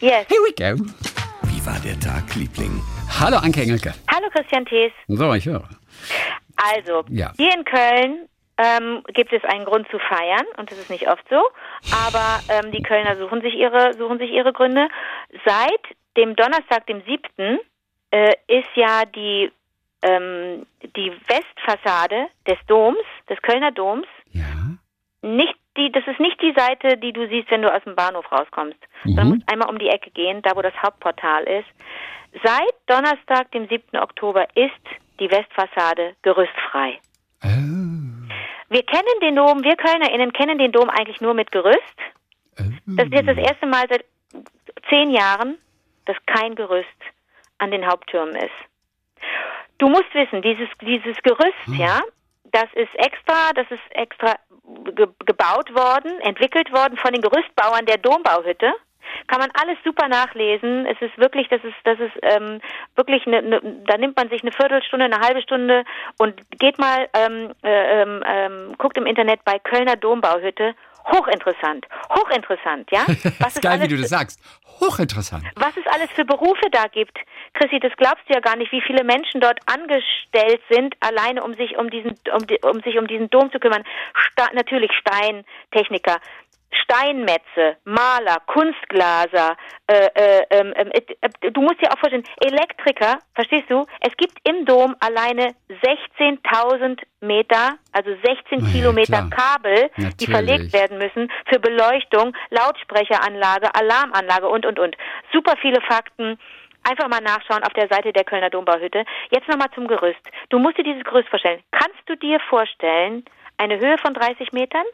Yes. Here we go. Wie war der Tag, Liebling? Hallo, Anke Engelke. Hallo, Christian Thees. So, ich höre. Also, ja. Hier in Köln gibt es einen Grund zu feiern, und das ist nicht oft so, aber die Kölner suchen sich ihre Gründe. Seit dem Donnerstag, dem 7., ist ja die Westfassade des Doms, des Kölner Doms, ja. Das ist nicht die Seite, die du siehst, wenn du aus dem Bahnhof rauskommst. Mhm. Du musst einmal um die Ecke gehen, da wo das Hauptportal ist. Seit Donnerstag, dem 7. Oktober, ist die Westfassade gerüstfrei. Oh. Wir kennen den Dom, wir KölnerInnen kennen den Dom eigentlich nur mit Gerüst. Oh. Das ist jetzt das erste Mal seit 10 Jahren, dass kein Gerüst an den Haupttürmen ist. Du musst wissen, dieses Gerüst, ja, das ist extra gebaut worden, entwickelt worden von den Gerüstbauern der Dombauhütte. Kann man alles super nachlesen. Es ist wirklich, wirklich da nimmt man sich eine Viertelstunde, eine halbe Stunde und geht mal, guckt im Internet bei Kölner Dombauhütte. Hochinteressant, ja? Das ist geil, wie du das sagst. Hochinteressant. Was es alles für Berufe da gibt. Chrissy, das glaubst du ja gar nicht, wie viele Menschen dort angestellt sind, alleine um sich um diesen Dom zu kümmern. Natürlich Steintechniker, Steinmetze, Maler, Kunstglaser, du musst dir auch vorstellen, Elektriker, verstehst du? Es gibt im Dom alleine 16.000 Meter, also 16 Kilometer Kabel, natürlich, die verlegt werden müssen für Beleuchtung, Lautsprecheranlage, Alarmanlage und. Super viele Fakten. Einfach mal nachschauen auf der Seite der Kölner Dombauhütte. Jetzt nochmal zum Gerüst. Du musst dir dieses Gerüst vorstellen. Kannst du dir vorstellen, eine Höhe von 30 Metern?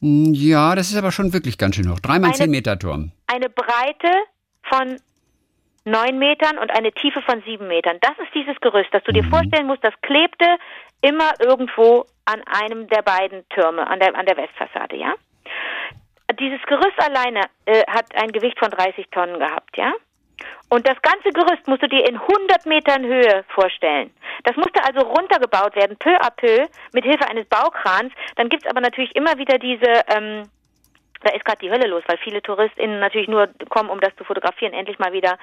Ja, das ist aber schon wirklich ganz schön hoch. 3x10 Meter Turm. Eine Breite von 9 Metern und eine Tiefe von 7 Metern. Das ist dieses Gerüst, das du dir vorstellen musst, das klebte immer irgendwo an einem der beiden Türme, an der Westfassade, ja? Dieses Gerüst alleine hat ein Gewicht von 30 Tonnen gehabt, ja? Und das ganze Gerüst musst du dir in 100 Metern Höhe vorstellen. Das musste also runtergebaut werden, peu à peu, mit Hilfe eines Baukrans. Dann gibt's aber natürlich immer wieder da ist gerade die Hölle los, weil viele TouristInnen natürlich nur kommen, um das zu fotografieren. Endlich mal wieder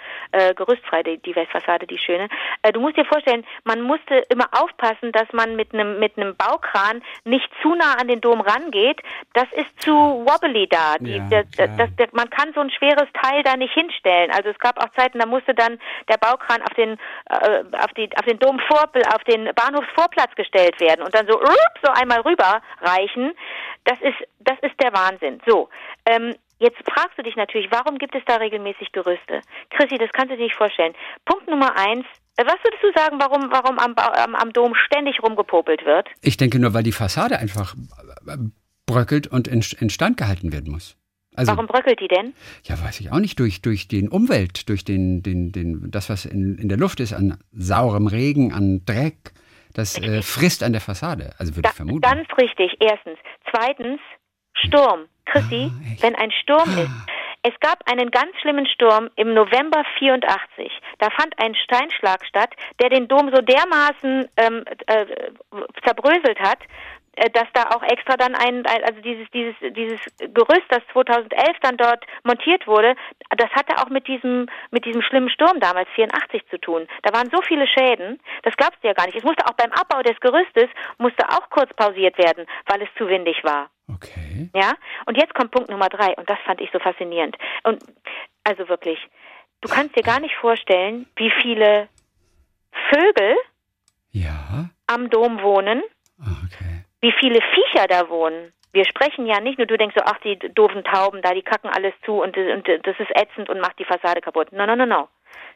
gerüstfrei, die Westfassade, die schöne. Du musst dir vorstellen, man musste immer aufpassen, dass man mit einem Baukran nicht zu nah an den Dom rangeht. Das ist zu wobbly da. Man kann so ein schweres Teil da nicht hinstellen. Also es gab auch Zeiten, da musste dann der Baukran auf den Bahnhofsvorplatz gestellt werden und dann so einmal rüber reichen. Das ist der Wahnsinn. So, jetzt fragst du dich natürlich, warum gibt es da regelmäßig Gerüste? Chrissy, das kannst du dir nicht vorstellen. Punkt Nummer 1, was würdest du sagen, warum am Dom ständig rumgepopelt wird? Ich denke nur, weil die Fassade einfach bröckelt und instand gehalten werden muss. Also, warum bröckelt die denn? Ja, weiß ich auch nicht. Durch den Umwelt, durch das, was in der Luft ist, an saurem Regen, an Dreck, das frisst an der Fassade. Also würde ich vermuten. Ganz richtig, erstens. Zweitens, Sturm. Chrissy, wenn ein Sturm ist. Es gab einen ganz schlimmen Sturm im November 1984. Da fand ein Steinschlag statt, der den Dom so dermaßen zerbröselt hat, dass da auch extra dann dieses Gerüst, das 2011 dann dort montiert wurde, das hatte auch mit diesem schlimmen Sturm damals 1984 zu tun. Da waren so viele Schäden, das gab's ja gar nicht. Es musste auch beim Abbau des Gerüstes musste auch kurz pausiert werden, weil es zu windig war. Okay. Ja? Und jetzt kommt Punkt Nummer 3 und das fand ich so faszinierend. Und also wirklich, du kannst dir gar nicht vorstellen, wie viele Vögel am Dom wohnen. Okay. Wie viele Viecher da wohnen. Wir sprechen ja nicht nur, du denkst so, ach, die doofen Tauben da, die kacken alles zu und das ist ätzend und macht die Fassade kaputt. No.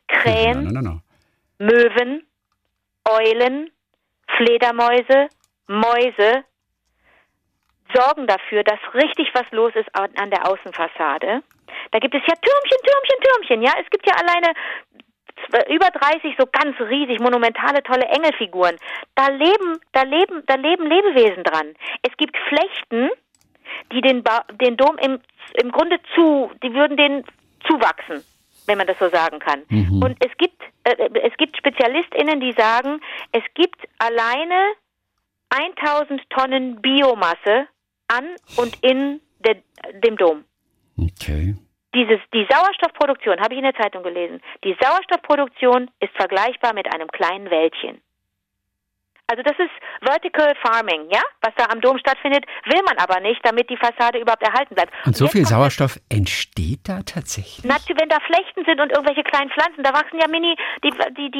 Krähen, Möwen, Eulen, Fledermäuse, Mäuse sorgen dafür, dass richtig was los ist an der Außenfassade. Da gibt es ja Türmchen, ja. Es gibt ja alleine über 30 so ganz riesig monumentale tolle Engelfiguren. Da leben Lebewesen dran. Es gibt Flechten, die den Dom im Grunde die würden den zuwachsen, wenn man das so sagen kann. Mhm. Und es gibt SpezialistInnen, die sagen, es gibt alleine 1000 Tonnen Biomasse an und in dem Dom. Okay. Die Sauerstoffproduktion, habe ich in der Zeitung gelesen, die Sauerstoffproduktion ist vergleichbar mit einem kleinen Wäldchen. Also das ist Vertical Farming, ja? Was da am Dom stattfindet, will man aber nicht, damit die Fassade überhaupt erhalten bleibt. Und so viel Sauerstoff entsteht da tatsächlich? Wenn da Flechten sind und irgendwelche kleinen Pflanzen, da wachsen ja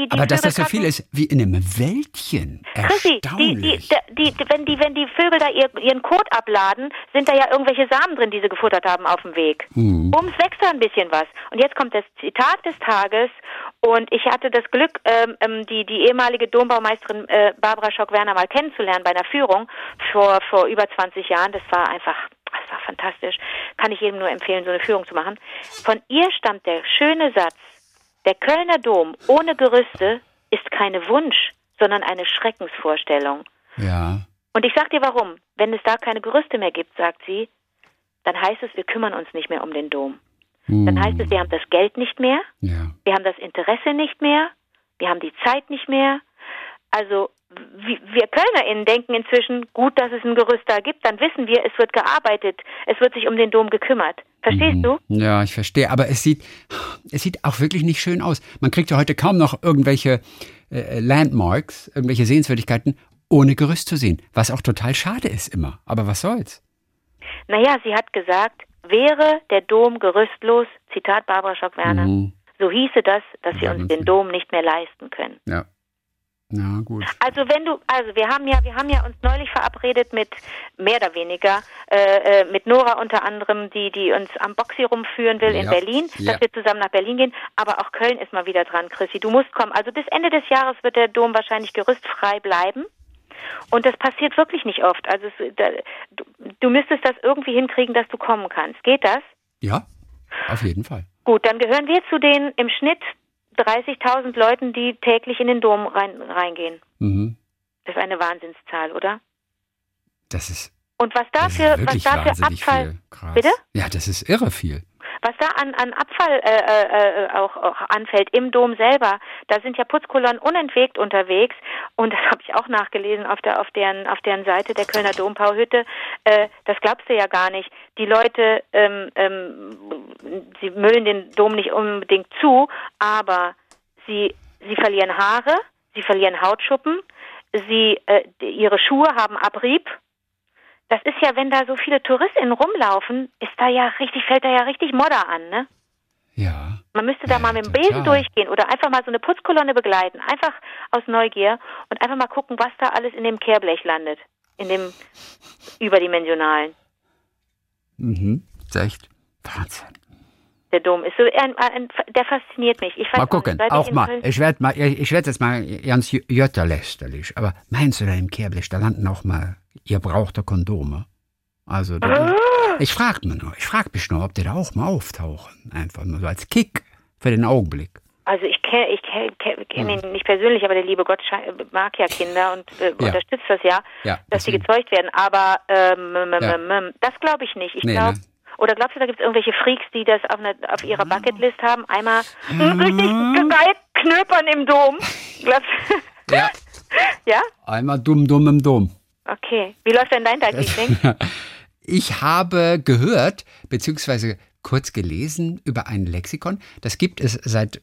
Aber dass das so viel ist wie in einem Wäldchen, erstaunlich. Wenn die Vögel da ihren Kot abladen, sind da ja irgendwelche Samen drin, die sie gefuttert haben auf dem Weg. Ums wächst da ein bisschen was. Und jetzt kommt das Zitat des Tages. Und ich hatte das Glück, die ehemalige Dombaumeisterin Barbara Schock-Werner mal kennenzulernen bei einer Führung vor über 20 Jahren. Das war fantastisch. Kann ich jedem nur empfehlen, so eine Führung zu machen. Von ihr stammt der schöne Satz: Der Kölner Dom ohne Gerüste ist keine Wunsch, sondern eine Schreckensvorstellung. Ja. Und ich sag dir warum. Wenn es da keine Gerüste mehr gibt, sagt sie, dann heißt es, wir kümmern uns nicht mehr um den Dom. Dann heißt es, wir haben das Geld nicht mehr, ja. Wir haben das Interesse nicht mehr, wir haben die Zeit nicht mehr. Also wir KölnerInnen denken inzwischen, gut, dass es ein Gerüst da gibt, dann wissen wir, es wird gearbeitet, es wird sich um den Dom gekümmert. Verstehst du? Ja, ich verstehe, aber es sieht auch wirklich nicht schön aus. Man kriegt ja heute kaum noch irgendwelche Landmarks, irgendwelche Sehenswürdigkeiten ohne Gerüst zu sehen, was auch total schade ist immer. Aber was soll's? Naja, sie hat gesagt, wäre der Dom gerüstlos, Zitat Barbara Schock-Werner, so hieße das, dass wir uns den Dom nicht mehr leisten können. Ja. Na gut. Also wir haben ja uns neulich verabredet mit mehr oder weniger mit Nora unter anderem, die uns am Boxy rumführen will in Berlin, dass wir zusammen nach Berlin gehen, aber auch Köln ist mal wieder dran, Chrissy, du musst kommen. Also bis Ende des Jahres wird der Dom wahrscheinlich gerüstfrei bleiben. Und das passiert wirklich nicht oft. Also du müsstest das irgendwie hinkriegen, dass du kommen kannst. Geht das? Ja, auf jeden Fall. Gut, dann gehören wir zu den im Schnitt 30.000 Leuten, die täglich in den Dom reingehen. Das ist eine Wahnsinnszahl, oder? Das ist. Und was dafür Abfall. Viel. Bitte? Ja, das ist irre viel. Was da an Abfall auch anfällt im Dom selber, da sind ja Putzkolonnen unentwegt unterwegs und das habe ich auch nachgelesen auf deren Seite der Kölner Dombauhütte. Das glaubst du ja gar nicht. Die Leute, sie müllen den Dom nicht unbedingt zu, aber sie verlieren Haare, sie verlieren Hautschuppen, ihre Schuhe haben Abrieb. Das ist ja, wenn da so viele TouristInnen rumlaufen, fällt da ja richtig Modder an, ne? Ja. Man müsste da mal mit dem Besen durchgehen oder einfach mal so eine Putzkolonne begleiten, einfach aus Neugier und einfach mal gucken, was da alles in dem Kehrblech landet, in dem überdimensionalen. Echt. Wahnsinn. Der Dom ist so, der fasziniert mich. Mal gucken, auch mal. Ich werde jetzt mal ganz jötterlästerlich, aber meinst du da im Kehrblech, da landen auch mal... Ihr braucht da Kondome. Also, ich frag mich nur, ob die da auch mal auftauchen. Einfach nur so als Kick für den Augenblick. Also, ich kenne ihn nicht persönlich, aber der liebe Gott mag ja Kinder und unterstützt das dass sie gezeugt werden. Aber das glaube ich nicht. Oder glaubst du, da gibt es irgendwelche Freaks, die das auf ihrer Bucketlist haben? Einmal richtig geil knöpern im Dom. Ja. Ja? Einmal dumm im Dom. Okay. Wie läuft denn dein Tag-Meeting? Ich habe gehört, beziehungsweise kurz gelesen über ein Lexikon. Das gibt es seit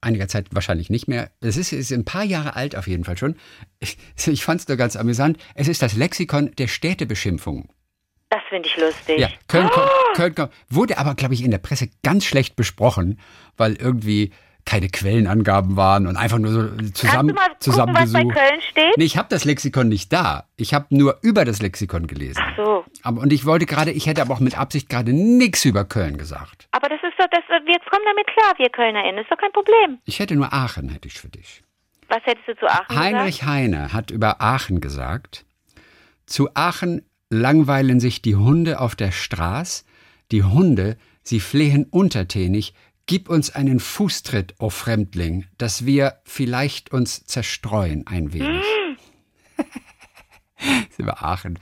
einiger Zeit wahrscheinlich nicht mehr. Es ist ein paar Jahre alt auf jeden Fall schon. Ich fand es nur ganz amüsant. Es ist das Lexikon der Städtebeschimpfungen. Das finde ich lustig. Ja, Köln kommt. Wurde aber, glaube ich, in der Presse ganz schlecht besprochen, weil irgendwie... keine Quellenangaben waren und einfach nur so zusammengesucht. Kannst du mal gucken, was bei Köln steht? Nee, ich habe das Lexikon nicht da. Ich habe nur über das Lexikon gelesen. Ach so. Und ich hätte aber auch mit Absicht gerade nichts über Köln gesagt. Aber das ist doch, jetzt kommen damit klar, wir KölnerInnen. Ist doch kein Problem. Ich hätte nur Aachen, hätte ich für dich. Was hättest du zu Aachen gesagt? Heinrich Heine hat über Aachen gesagt, zu Aachen langweilen sich die Hunde auf der Straße. Die Hunde, sie flehen untertänig, gib uns einen Fußtritt, o Fremdling, dass wir vielleicht uns zerstreuen ein wenig. Sind wir Aachen.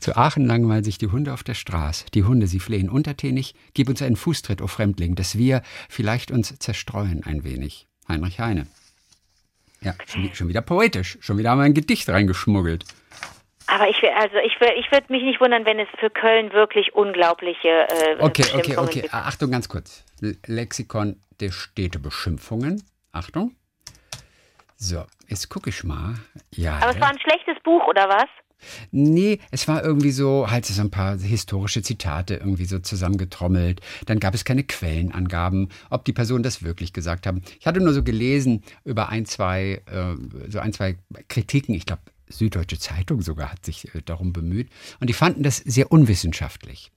Zu Aachen langweilen sich die Hunde auf der Straße. Die Hunde, sie flehen untertänig. Gib uns einen Fußtritt, o Fremdling, dass wir vielleicht uns zerstreuen ein wenig. Heinrich Heine. Ja, schon wieder poetisch. Schon wieder haben wir ein Gedicht reingeschmuggelt. Aber ich würde mich nicht wundern, wenn es für Köln wirklich unglaubliche Beschimpfungen gibt. Achtung, ganz kurz. Lexikon der Städtebeschimpfungen. Achtung. So, jetzt gucke ich mal. Ja. Aber es war ein schlechtes Buch, oder was? Nee, es war irgendwie so, halt so ein paar historische Zitate irgendwie so zusammengetrommelt. Dann gab es keine Quellenangaben, ob die Personen das wirklich gesagt haben. Ich hatte nur so gelesen über ein, zwei Kritiken. Ich glaube, Süddeutsche Zeitung sogar hat sich darum bemüht. Und die fanden das sehr unwissenschaftlich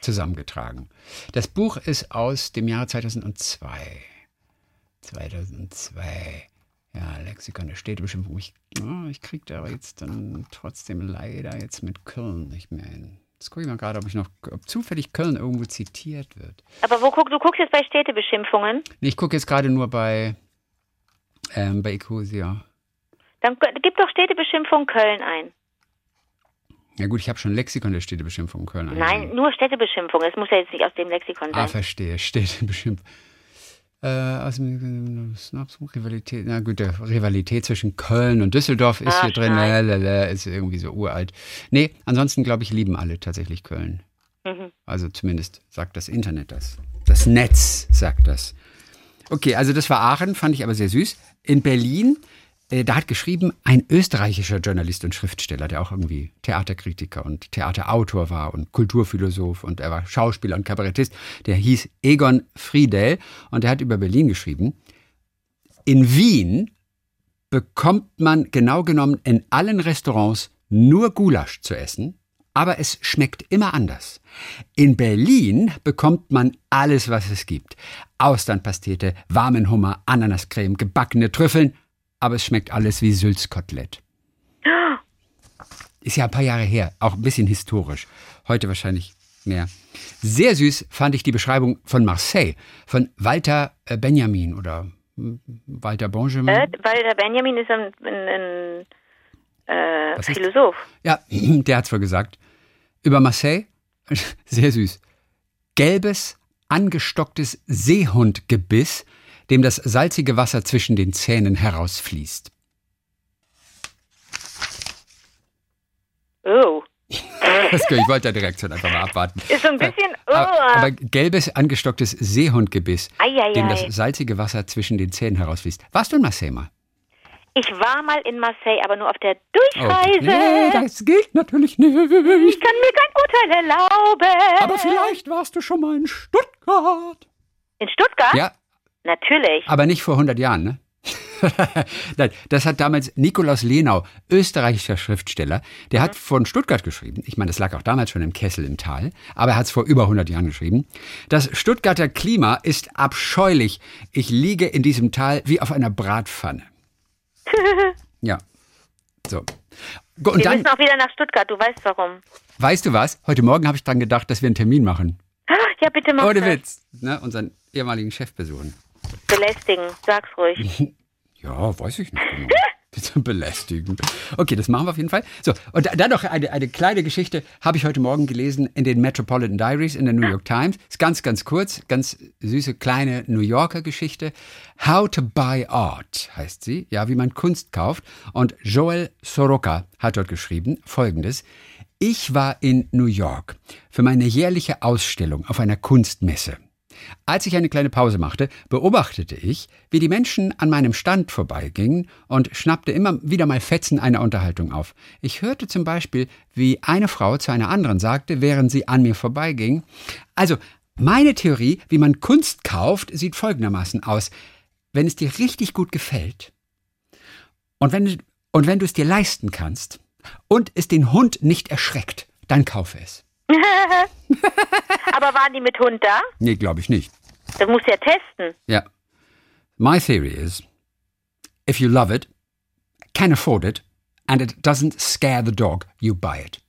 zusammengetragen. Das Buch ist aus dem Jahre 2002. 2002. Ja, Lexikon der Städtebeschimpfung. Ich kriege da jetzt dann trotzdem leider jetzt mit Köln nicht mehr hin. Jetzt gucke ich mal gerade, ob zufällig Köln irgendwo zitiert wird. Aber du guckst jetzt bei Städtebeschimpfungen? Nee, ich gucke jetzt gerade nur bei Ecosia. Dann gib doch Städtebeschimpfung Köln ein. Ja gut, ich habe schon Lexikon der Städtebeschimpfung Köln ein. Nein, nur Städtebeschimpfung. Es muss ja jetzt nicht aus dem Lexikon sein. Ah, verstehe. Städtebeschimpfung. Aus dem Snaps, Rivalität. Na gut, der Rivalität zwischen Köln und Düsseldorf ist hier drin. Ist irgendwie so uralt. Nee, ansonsten glaube ich, lieben alle tatsächlich Köln. Mhm. Also zumindest sagt das Internet das. Das Netz sagt das. Okay, also das war Aachen, fand ich aber sehr süß. In Berlin, da hat geschrieben ein österreichischer Journalist und Schriftsteller, der auch irgendwie Theaterkritiker und Theaterautor war und Kulturphilosoph, und er war Schauspieler und Kabarettist, der hieß Egon Friedel, und er hat über Berlin geschrieben: In Wien bekommt man genau genommen in allen Restaurants nur Gulasch zu essen, aber es schmeckt immer anders. In Berlin bekommt man alles, was es gibt. Austernpastete, warmen Hummer, Ananascreme, gebackene Trüffeln, aber es schmeckt alles wie Sülzkotelett. Ist ja ein paar Jahre her, auch ein bisschen historisch. Heute wahrscheinlich mehr. Sehr süß fand ich die Beschreibung von Marseille, von Walter Benjamin oder Walter Benjamin. Walter Benjamin ist ein Philosoph. Ja, der hat's wohl gesagt. Über Marseille, sehr süß. Gelbes, angestocktes Seehundgebiss, dem das salzige Wasser zwischen den Zähnen herausfließt. Oh. Ich wollte da direkt schon einfach mal abwarten. Ist so ein bisschen... Oh. Aber gelbes, angestocktes Seehundgebiss, dem das salzige Wasser zwischen den Zähnen herausfließt. Warst du in Marseille mal? Ich war mal in Marseille, aber nur auf der Durchreise. Okay. Nee, das gilt natürlich nicht. Ich kann mir kein Urteil erlauben. Aber vielleicht warst du schon mal in Stuttgart. In Stuttgart? Ja. Natürlich. Aber nicht vor 100 Jahren, ne? Nein, das hat damals Nikolaus Lenau, österreichischer Schriftsteller, der hat von Stuttgart geschrieben, ich meine, das lag auch damals schon im Kessel im Tal, aber er hat es vor über 100 Jahren geschrieben: Das Stuttgarter Klima ist abscheulich. Ich liege in diesem Tal wie auf einer Bratpfanne. Ja. So. Und wir müssen auch wieder nach Stuttgart, du weißt warum. Weißt du was? Heute Morgen habe ich dran gedacht, dass wir einen Termin machen. Ja, bitte mach das. Ohne Witz. Ne? Unseren ehemaligen Chefperson. Belästigen, sag's ruhig. Ja, weiß ich nicht genau. Bitte belästigen. Okay, das machen wir auf jeden Fall. So, und dann noch eine kleine Geschichte, habe ich heute Morgen gelesen in den Metropolitan Diaries in der New York Times. Ist ganz, ganz kurz, ganz süße kleine New Yorker Geschichte. How to buy art heißt sie, ja, wie man Kunst kauft. Und Joel Soroka hat dort geschrieben Folgendes: Ich war in New York für meine jährliche Ausstellung auf einer Kunstmesse. Als ich eine kleine Pause machte, beobachtete ich, wie die Menschen an meinem Stand vorbeigingen, und schnappte immer wieder mal Fetzen einer Unterhaltung auf. Ich hörte zum Beispiel, wie eine Frau zu einer anderen sagte, während sie an mir vorbeiging: Also, meine Theorie, wie man Kunst kauft, sieht folgendermaßen aus. Wenn es dir richtig gut gefällt und wenn du es dir leisten kannst und es den Hund nicht erschreckt, dann kaufe es. Aber waren die mit Hund da? Nee, glaube ich nicht. Das musst du ja testen. Ja. My theory is, if you love it, can afford it, and it doesn't scare the dog, you buy it.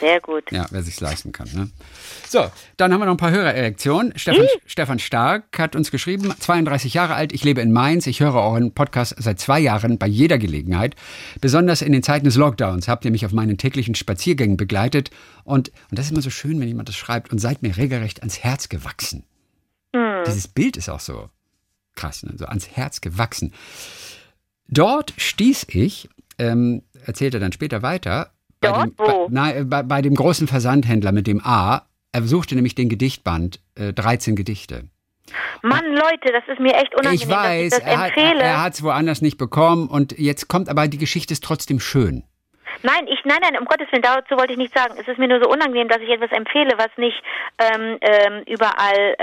Sehr gut. Ja, wer sich's leisten kann, ne? So, dann haben wir noch ein paar Hörererektionen. Stefan Stark hat uns geschrieben: 32 Jahre alt, ich lebe in Mainz. Ich höre euren Podcast seit 2 Jahren bei jeder Gelegenheit. Besonders in den Zeiten des Lockdowns habt ihr mich auf meinen täglichen Spaziergängen begleitet. Und das ist immer so schön, wenn jemand das schreibt: Und seid mir regelrecht ans Herz gewachsen. Hm. Dieses Bild ist auch so krass, ne? So ans Herz gewachsen. Dort stieß ich, erzählt er dann später weiter, Bei dem großen Versandhändler mit dem A. Er suchte nämlich den Gedichtband, 13 Gedichte. Mann, Leute, das ist mir echt unangenehm, ich weiß, dass ich das empfehle. Er hat es woanders nicht bekommen und jetzt kommt aber, die Geschichte ist trotzdem schön. Nein, um Gottes Willen, dazu wollte ich nicht sagen. Es ist mir nur so unangenehm, dass ich etwas empfehle, was nicht überall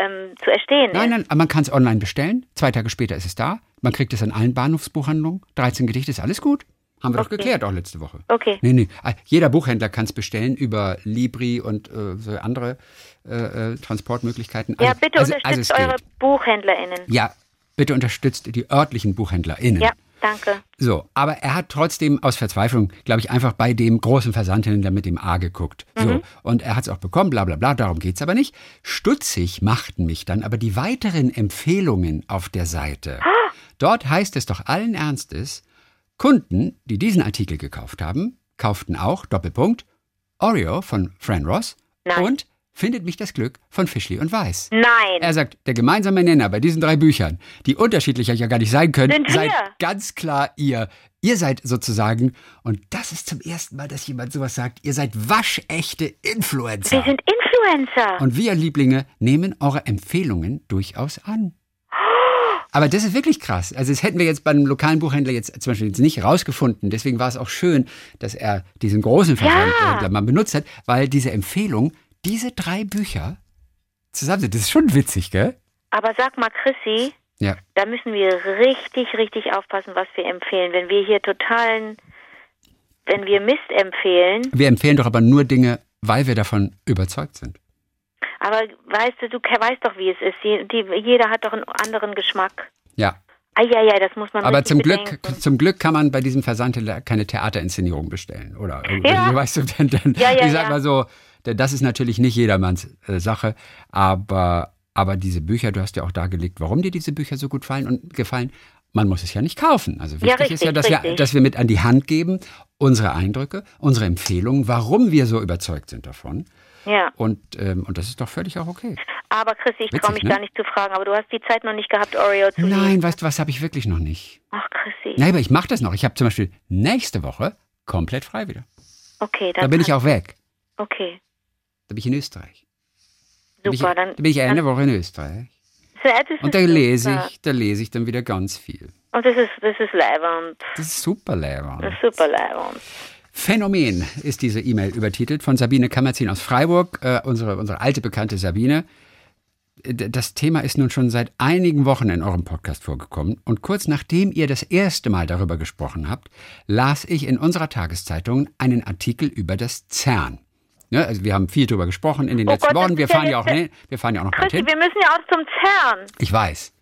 zu erstehen ist. Nein, man kann es online bestellen. 2 Tage später ist es da. Man kriegt es in allen Bahnhofsbuchhandlungen. 13 Gedichte, ist alles gut. Haben wir doch geklärt auch letzte Woche. Okay. Nee. Jeder Buchhändler kann es bestellen über Libri und so andere Transportmöglichkeiten. Also, ja, bitte unterstützt eure BuchhändlerInnen. Ja, bitte unterstützt die örtlichen BuchhändlerInnen. Ja, danke. So, aber er hat trotzdem aus Verzweiflung, glaube ich, einfach bei dem großen Versandhändler mit dem A geguckt. Mhm. So, und er hat es auch bekommen, bla bla bla, darum geht es aber nicht. Stutzig machten mich dann aber die weiteren Empfehlungen auf der Seite. Ah. Dort heißt es doch allen Ernstes, Kunden, die diesen Artikel gekauft haben, kauften auch, Doppelpunkt, Oreo von Fran Ross und Findet mich das Glück von Fischli und Weiß. Nein. Er sagt, der gemeinsame Nenner bei diesen 3 Büchern, die unterschiedlicher ja gar nicht sein können, seid ganz klar ihr. Ihr seid sozusagen, und das ist zum ersten Mal, dass jemand sowas sagt, ihr seid waschechte Influencer. Wir sind Influencer. Und wir, Lieblinge, nehmen eure Empfehlungen durchaus an. Aber das ist wirklich krass. Also das hätten wir jetzt bei einem lokalen Buchhändler jetzt zum Beispiel jetzt nicht rausgefunden. Deswegen war es auch schön, dass er diesen großen Versandhändler mal benutzt hat, weil diese Empfehlung, diese 3 Bücher zusammen sind. Das ist schon witzig, gell? Aber sag mal, Chrissy, da müssen wir richtig, richtig aufpassen, was wir empfehlen. Wenn wir Mist empfehlen. Wir empfehlen doch aber nur Dinge, weil wir davon überzeugt sind. Aber weißt du weißt doch, wie es ist. Jeder hat doch einen anderen Geschmack. Ja. Das muss man. Aber zum Glück kann man bei diesem Versandhändler keine Theaterinszenierung bestellen, oder? Ja. Weißt du, ich sag mal so, das ist natürlich nicht jedermanns Sache, aber diese Bücher, du hast ja auch dargelegt, warum dir diese Bücher so gut gefallen. Man muss es ja nicht kaufen. Also wichtig ist ja dass wir mit an die Hand geben, unsere Eindrücke, unsere Empfehlungen, warum wir so überzeugt sind davon. Ja. Und das ist doch völlig auch okay. Aber Chrissy, ich traue mich gar nicht zu fragen, aber du hast die Zeit noch nicht gehabt, Oreo zu lesen. Nein, weißt du, was habe ich wirklich noch nicht. Ach, Chrissy. Nein, aber ich mache das noch. Ich habe zum Beispiel nächste Woche komplett frei wieder. Okay, dann. Da bin ich auch weg. Okay. Da bin ich in Österreich. Super, dann. Da bin ich eine Woche in Österreich. Und da lese ich dann wieder ganz viel. Und das ist leiwand. Das ist super leiwand. Phänomen ist diese E-Mail übertitelt von Sabine Kammerzin aus Freiburg, unsere alte Bekannte Sabine. Das Thema ist nun schon seit einigen Wochen in eurem Podcast vorgekommen und kurz nachdem ihr das erste Mal darüber gesprochen habt, las ich in unserer Tageszeitung einen Artikel über das CERN. Ne, also wir haben viel darüber gesprochen in den letzten Wochen. Wir fahren ja auch noch bald hin. Wir müssen ja auch zum CERN. Ich weiß.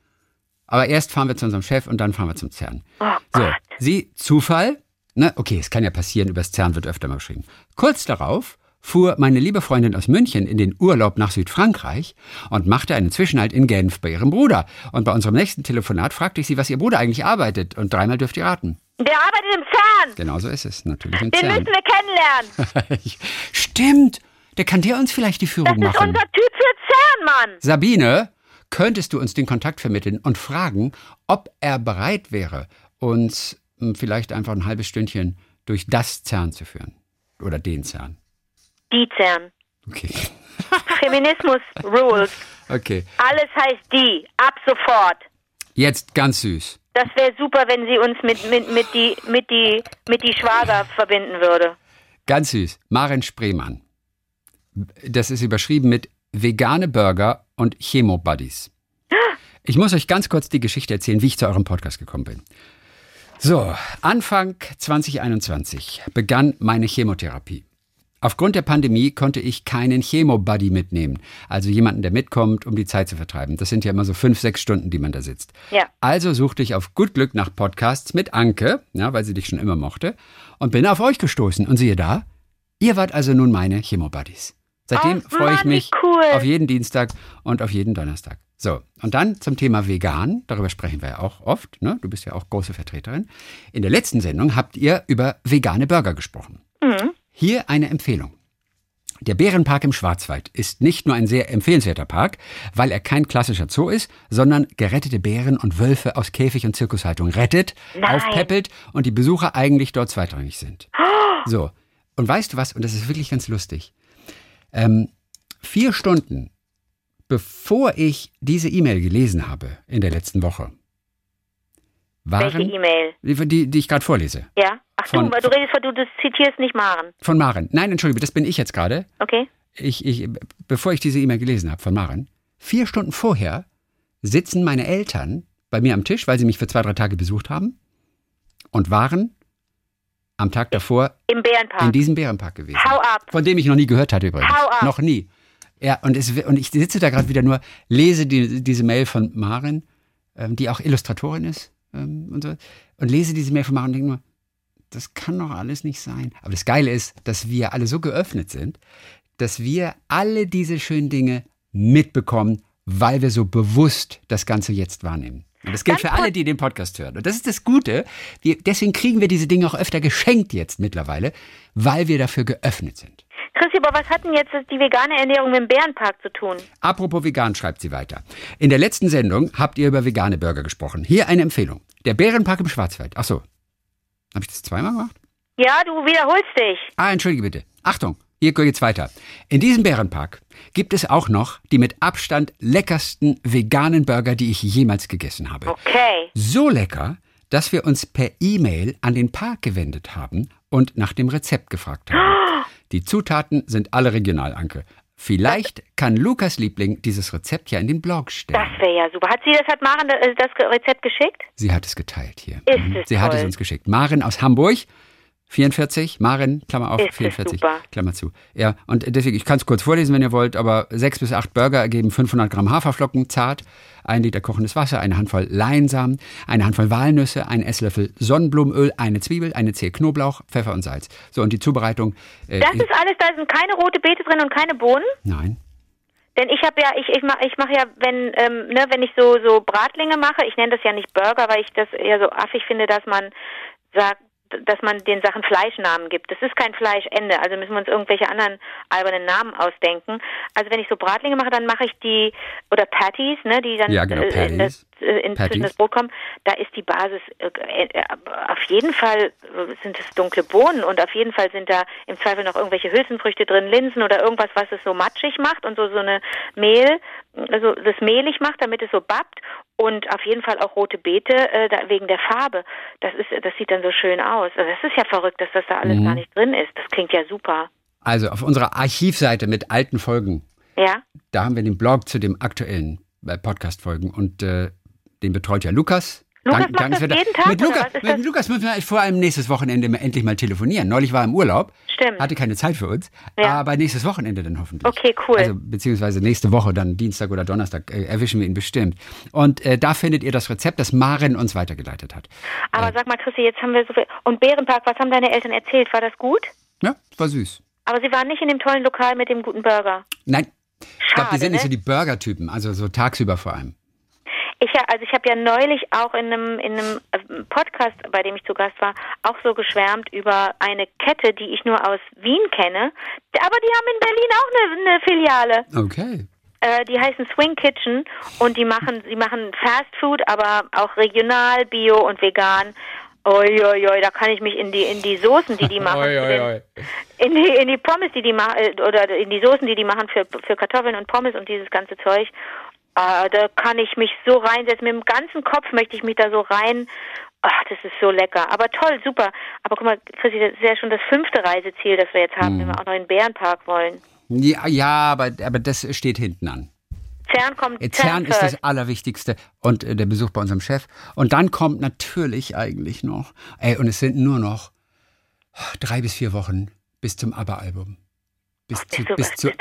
Aber erst fahren wir zu unserem Chef und dann fahren wir zum CERN. Oh so, Gott. Sie, Zufall. Na, okay, es kann ja passieren, über das CERN wird öfter mal geschrieben. Kurz darauf fuhr meine liebe Freundin aus München in den Urlaub nach Südfrankreich und machte einen Zwischenhalt in Genf bei ihrem Bruder. Und bei unserem nächsten Telefonat fragte ich sie, was ihr Bruder eigentlich arbeitet. Und 3-mal dürft ihr raten. Der arbeitet im CERN. Genau so ist es, natürlich im CERN. Den müssen wir kennenlernen. Stimmt, da kann der uns vielleicht die Führung machen. Das ist unser Typ für CERN, Mann. Sabine, könntest du uns den Kontakt vermitteln und fragen, ob er bereit wäre, uns vielleicht einfach ein halbes Stündchen durch das CERN zu führen? Oder den CERN? Die CERN. Okay. Feminismus rules. Okay. Alles heißt die, ab sofort. Jetzt ganz süß. Das wäre super, wenn sie uns mit die Schwager verbinden würde. Ganz süß. Maren Sprehmann. Das ist überschrieben mit vegane Burger und Chemo-Buddies. Ich muss euch ganz kurz die Geschichte erzählen, wie ich zu eurem Podcast gekommen bin. So, Anfang 2021 begann meine Chemotherapie. Aufgrund der Pandemie konnte ich keinen Chemo-Buddy mitnehmen, also jemanden, der mitkommt, um die Zeit zu vertreiben. Das sind ja immer so 5-6 Stunden, die man da sitzt. Ja. Also suchte ich auf gut Glück nach Podcasts mit Anke, weil sie dich schon immer mochte, und bin auf euch gestoßen. Und siehe da, ihr wart also nun meine Chemo-Buddies. Seitdem freue ich mich auf jeden Dienstag und auf jeden Donnerstag. So, und dann zum Thema vegan, darüber sprechen wir ja auch oft, ne? Du bist ja auch große Vertreterin. In der letzten Sendung habt ihr über vegane Burger gesprochen. Mhm. Hier eine Empfehlung. Der Bärenpark im Schwarzwald ist nicht nur ein sehr empfehlenswerter Park, weil er kein klassischer Zoo ist, sondern gerettete Bären und Wölfe aus Käfig- und Zirkushaltung rettet, aufpäppelt und die Besucher eigentlich dort zweitrangig sind. Oh. So, Und weißt du was? Und das ist wirklich ganz lustig. 4 Stunden, bevor ich diese E-Mail gelesen habe in der letzten Woche, waren... Welche E-Mail? Die ich gerade vorlese. Ja? Ach so, weil du zitierst nicht Maren. Von Maren. Nein, entschuldige, das bin ich jetzt gerade. Okay. Bevor ich diese E-Mail gelesen habe von Maren, 4 Stunden vorher sitzen meine Eltern bei mir am Tisch, weil sie mich für 2, 3 Tage besucht haben und waren am Tag davor im Bärenpark. In diesem Bärenpark gewesen. Hau ab. Von dem ich noch nie gehört hatte übrigens. Hau ab. Noch nie. Ja, und ich sitze da gerade wieder nur, lese diese Mail von Maren, die auch Illustratorin ist und so, und lese diese Mail von Maren und denke nur, das kann doch alles nicht sein. Aber das Geile ist, dass wir alle so geöffnet sind, dass wir alle diese schönen Dinge mitbekommen, weil wir so bewusst das Ganze jetzt wahrnehmen. Und das gilt für alle, die den Podcast hören. Und das ist das Gute. Deswegen kriegen wir diese Dinge auch öfter geschenkt jetzt mittlerweile, weil wir dafür geöffnet sind. Christi, aber was hat denn jetzt die vegane Ernährung mit dem Bärenpark zu tun? Apropos vegan, schreibt sie weiter. In der letzten Sendung habt ihr über vegane Burger gesprochen. Hier eine Empfehlung. Der Bärenpark im Schwarzwald. Ach so. Habe ich das zweimal gemacht? Ja, du wiederholst dich. Ah, entschuldige bitte. Achtung. Hier geht's weiter. In diesem Bärenpark gibt es auch noch die mit Abstand leckersten veganen Burger, die ich jemals gegessen habe. Okay. So lecker, dass wir uns per E-Mail an den Park gewendet haben und nach dem Rezept gefragt haben. Die Zutaten sind alle regional, Anke. Vielleicht kann Lukas Liebling dieses Rezept ja in den Blog stellen. Das wäre ja super. Hat Maren das Rezept geschickt? Sie hat es geteilt hier. Sie hat es uns geschickt. Maren aus Hamburg. 44, Maren, Klammer auf, 44, Klammer zu. Ja, und deswegen, ich kann es kurz vorlesen, wenn ihr wollt, aber 6 bis 8 Burger ergeben 500 Gramm Haferflocken, zart, 1 Liter kochendes Wasser, 1 Handvoll Leinsamen, 1 Handvoll Walnüsse, 1 Esslöffel Sonnenblumenöl, 1 Zwiebel, 1 Zehe Knoblauch, Pfeffer und Salz. So, und die Zubereitung. Das ist alles, da sind keine rote Beete drin und keine Bohnen? Nein. Denn ich habe ja, ich mache ja, wenn ich so Bratlinge mache, ich nenne das ja nicht Burger, weil ich das eher so affig finde, dass man sagt, dass man den Sachen Fleischnamen gibt. Das ist kein Fleischende, also müssen wir uns irgendwelche anderen albernen Namen ausdenken. Also wenn ich so Bratlinge mache, dann mache ich die, oder Patties, ne, die dann zwischen das Brot kommen, da ist die Basis, auf jeden Fall sind es dunkle Bohnen und auf jeden Fall sind da im Zweifel noch irgendwelche Hülsenfrüchte drin, Linsen oder irgendwas, was es so matschig macht und so eine Mehl, also das mehlig macht, damit es so bappt und auf jeden Fall auch rote Beete wegen der Farbe. Das sieht dann so schön aus. Also das ist ja verrückt, dass das da alles gar nicht drin ist. Das klingt ja super. Also auf unserer Archivseite mit alten Folgen, ja? Da haben wir den Blog zu dem aktuellen Podcast-Folgen und den betreut ja Lukas. Mit Lukas müssen wir vor allem nächstes Wochenende endlich mal telefonieren. Neulich war er im Urlaub, Stimmt. Hatte keine Zeit für uns, aber nächstes Wochenende dann hoffentlich. Okay, cool. Also beziehungsweise nächste Woche, dann Dienstag oder Donnerstag, erwischen wir ihn bestimmt. Und da findet ihr das Rezept, das Maren uns weitergeleitet hat. Aber sag mal, Christi, jetzt haben wir so viel... Und Bärenpark, was haben deine Eltern erzählt? War das gut? Ja, war süß. Aber sie waren nicht in dem tollen Lokal mit dem guten Burger? Nein. Schade, ich glaube, die sind nicht so die Burger-Typen, also so tagsüber vor allem. Ich habe ja neulich auch in einem Podcast, bei dem ich zu Gast war, auch so geschwärmt über eine Kette, die ich nur aus Wien kenne. Aber die haben in Berlin auch eine Filiale. Okay. Die heißen Swing Kitchen und die machen Fast Food, aber auch regional, bio und vegan. Uiuiui, da kann ich mich in die Soßen, die machen, in die Pommes, die machen, oder in die Soßen, die machen für Kartoffeln und Pommes und dieses ganze Zeug. Da kann ich mich so reinsetzen. Mit dem ganzen Kopf möchte ich mich da so rein. Ach, das ist so lecker. Aber toll, super. Aber guck mal, Christi, das ist ja schon das 5. Reiseziel, das wir jetzt haben, wenn wir auch noch in den Bärenpark wollen. Ja, aber das steht hinten an. CERN ist das Allerwichtigste und der Besuch bei unserem Chef. Und dann kommt natürlich eigentlich noch, und es sind nur noch 3 bis 4 Wochen bis zum ABBA-Album. Bis zu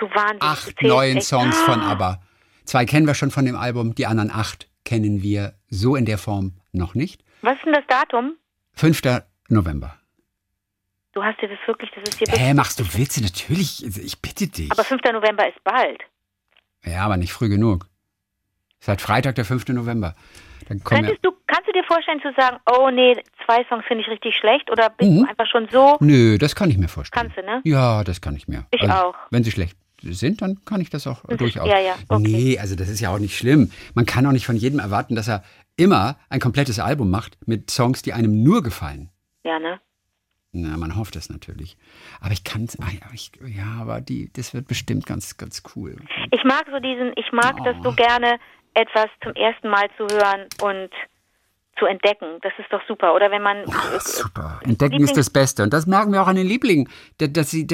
8, 9 Songs von ABBA. 2 kennen wir schon von dem Album, die anderen 8 kennen wir so in der Form noch nicht. Was ist denn das Datum? 5. November. Du hast dir das wirklich, das ist dir... machst du Witze? Natürlich, ich bitte dich. Aber 5. November ist bald. Ja, aber nicht früh genug. Seit Freitag, der 5. November. Dann kannst du dir vorstellen zu sagen, oh nee, 2 Songs finde ich richtig schlecht oder bist du einfach schon so... Nö, das kann ich mir vorstellen. Kannst du, ne? Ja, das kann ich mir. Ich auch. Wenn sie schlecht sind, dann kann ich das auch durchaus. Ja, okay. Nee, also das ist ja auch nicht schlimm. Man kann auch nicht von jedem erwarten, dass er immer ein komplettes Album macht mit Songs, die einem nur gefallen. Ja, ne? Na, man hofft es natürlich. Aber ich kann es, aber das wird bestimmt ganz, ganz cool. Ich mag so diesen, das so gerne, etwas zum ersten Mal zu hören und zu entdecken. Das ist doch super, oder? Wenn man super. Entdecken ist das Beste. Und das merken wir auch an den Lieblingen, dass sie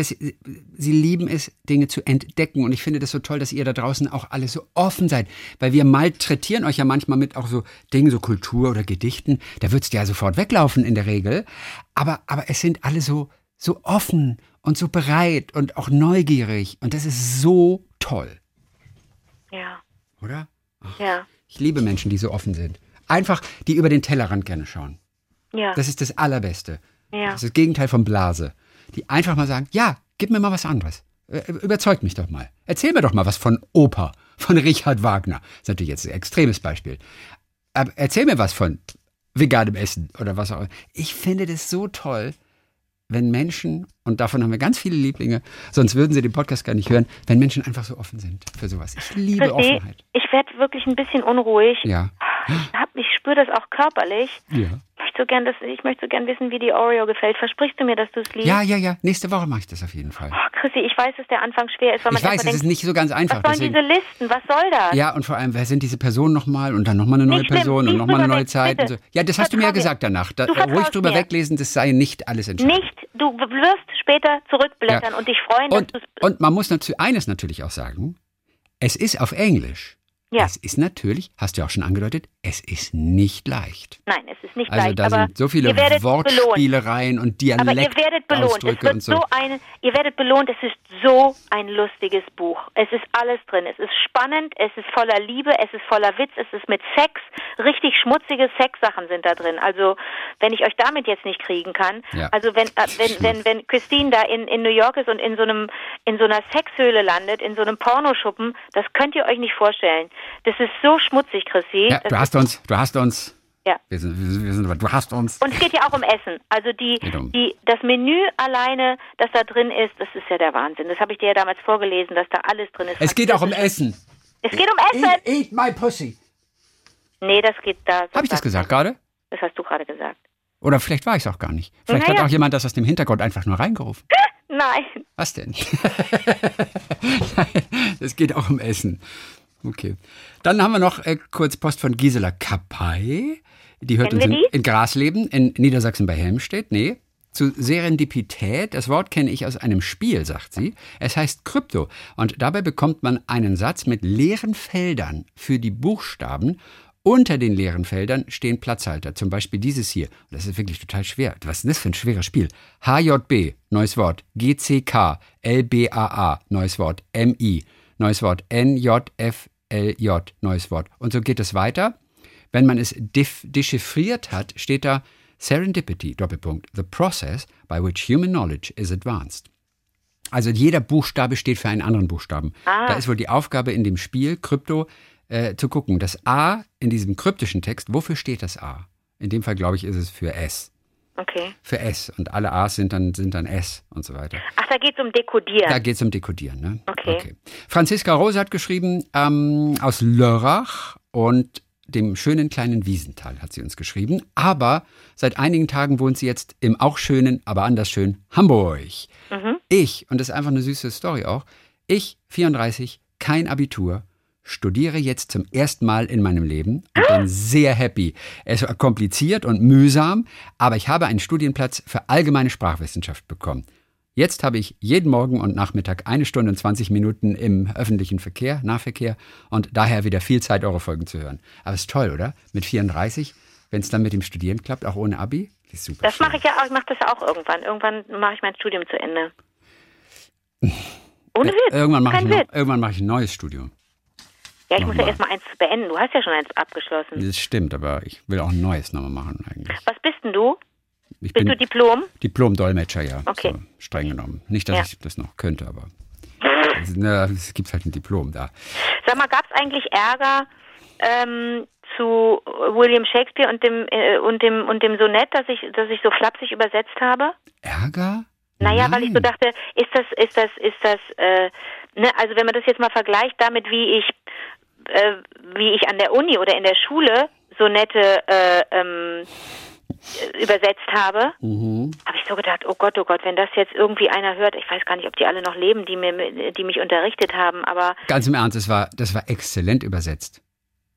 lieben es, Dinge zu entdecken. Und ich finde das so toll, dass ihr da draußen auch alle so offen seid. Weil wir malträtieren euch ja manchmal mit auch so Dingen, so Kultur oder Gedichten. Da würdest du ja sofort weglaufen in der Regel. Aber es sind alle so offen und so bereit und auch neugierig. Und das ist so toll. Ja. Oder? Ach, ja. Ich liebe Menschen, die so offen sind. Einfach, die über den Tellerrand gerne schauen. Ja. Das ist das Allerbeste. Ja. Das ist das Gegenteil von Blase. Die einfach mal sagen, ja, gib mir mal was anderes. Überzeug mich doch mal. Erzähl mir doch mal was von Oper, von Richard Wagner. Das ist natürlich jetzt ein extremes Beispiel. Aber erzähl mir was von veganem Essen oder was auch immer. Ich finde das so toll, wenn Menschen, und davon haben wir ganz viele Lieblinge, sonst würden sie den Podcast gar nicht hören, wenn Menschen einfach so offen sind für sowas. Ich liebe Offenheit. Ich werde wirklich ein bisschen unruhig. Ja. Ich spüre das auch körperlich. Ja. Ich möchte so gern wissen, wie die Oreo gefällt. Versprichst du mir, dass du es liebst? Ja. Nächste Woche mache ich das auf jeden Fall. Oh, Chrissy, ich weiß, dass der Anfang schwer ist. Weil man denkt, es ist nicht so ganz einfach. Was sollen diese Listen? Was soll das? Ja, und vor allem, wer sind diese Personen nochmal? Und dann nochmal eine neue Person und nochmal eine neue Zeit. Und so. Ja, das hast du mir ja gesagt danach. Ruhig drüber weglesen, das sei nicht alles entscheidend. Du wirst später zurückblättern und dich freuen. Und man muss eines natürlich auch sagen, es ist auf Englisch. Ja. Es ist natürlich, hast du ja auch schon angedeutet, es ist nicht leicht. Nein, es ist nicht leicht. Also da sind so viele Wortspielereien und Dialektausdrücke. Aber ihr werdet belohnt. Ihr werdet belohnt, es ist so ein lustiges Buch. Es ist alles drin. Es ist spannend, es ist voller Liebe, es ist voller Witz, es ist mit Sex. Richtig schmutzige Sexsachen sind da drin. Also wenn ich euch damit jetzt nicht kriegen kann, also wenn Christine da in New York ist und in so einer Sexhöhle landet, in so einem Pornoschuppen, das könnt ihr euch nicht vorstellen. Das ist so schmutzig, Chrissy. Ja, du hast uns. Ja. Du hast uns. Und es geht ja auch um Essen. Also das Menü alleine, das da drin ist, das ist ja der Wahnsinn. Das habe ich dir ja damals vorgelesen, dass da alles drin ist. Es geht auch um Essen. Es geht um Essen. Eat my pussy. Nee, das geht da. Habe ich das gesagt gerade? Das hast du gerade gesagt. Oder vielleicht war ich es auch gar nicht. Vielleicht hat auch jemand das aus dem Hintergrund einfach nur reingerufen. Nein. Was denn? Es geht auch um Essen. Okay. Dann haben wir noch kurz Post von Gisela Kappay. Die hört uns in Grasleben, in Niedersachsen bei Helmstedt. Nee, zu Serendipität. Das Wort kenne ich aus einem Spiel, sagt sie. Es heißt Krypto. Und dabei bekommt man einen Satz mit leeren Feldern für die Buchstaben. Unter den leeren Feldern stehen Platzhalter. Zum Beispiel dieses hier. Das ist wirklich total schwer. Was ist denn das für ein schweres Spiel? HJB, neues Wort. GCK, LBAA, neues Wort. MI, neues Wort. NJF. LJ, neues Wort. Und so geht es weiter. Wenn man es dechiffriert hat, steht da Serendipity, Doppelpunkt, the process by which human knowledge is advanced. Also jeder Buchstabe steht für einen anderen Buchstaben. Da ist wohl die Aufgabe in dem Spiel, Krypto, zu gucken. Das A in diesem kryptischen Text, wofür steht das A? In dem Fall, glaube ich, ist es für S. Okay. Für S. Und alle A's sind dann S und so weiter. Ach, da geht's um Dekodieren. Da geht's um Dekodieren, ne? Okay. Franziska Rose hat geschrieben, aus Lörrach und dem schönen kleinen Wiesental hat sie uns geschrieben. Aber seit einigen Tagen wohnt sie jetzt im auch schönen, aber anders schön Hamburg. Mhm. Und das ist einfach eine süße Story auch, ich, 34, kein Abitur, studiere jetzt zum ersten Mal in meinem Leben und bin sehr happy. Es war kompliziert und mühsam, aber ich habe einen Studienplatz für allgemeine Sprachwissenschaft bekommen. Jetzt habe ich jeden Morgen und Nachmittag 1 Stunde und 20 Minuten im öffentlichen Nahverkehr und daher wieder viel Zeit, eure Folgen zu hören. Aber ist toll, oder? Mit 34, wenn es dann mit dem Studieren klappt, auch ohne Abi, ist super. Das mache ich ja auch, ich mache das auch irgendwann. Irgendwann mache ich mein Studium zu Ende. Ohne Witz. Irgendwann mache ich ein neues Studium. Ja, ich muss ja erstmal eins beenden. Du hast ja schon eins abgeschlossen. Das stimmt, aber ich will auch ein neues nochmal machen eigentlich. Was bist denn du? Bist du Diplom? Diplom-Dolmetscher, ja. Okay. So, streng genommen. Nicht, dass ich das noch könnte, aber es gibt halt ein Diplom da. Sag mal, gab es eigentlich Ärger zu William Shakespeare und dem Sonett, dass ich so flapsig übersetzt habe? Ärger? Naja, weil ich so dachte, also wenn man das jetzt mal vergleicht damit, wie ich an der Uni oder in der Schule so nette übersetzt habe, habe ich so gedacht, oh Gott, wenn das jetzt irgendwie einer hört, ich weiß gar nicht, ob die alle noch leben, die mich unterrichtet haben, aber... Ganz im Ernst, das war exzellent übersetzt.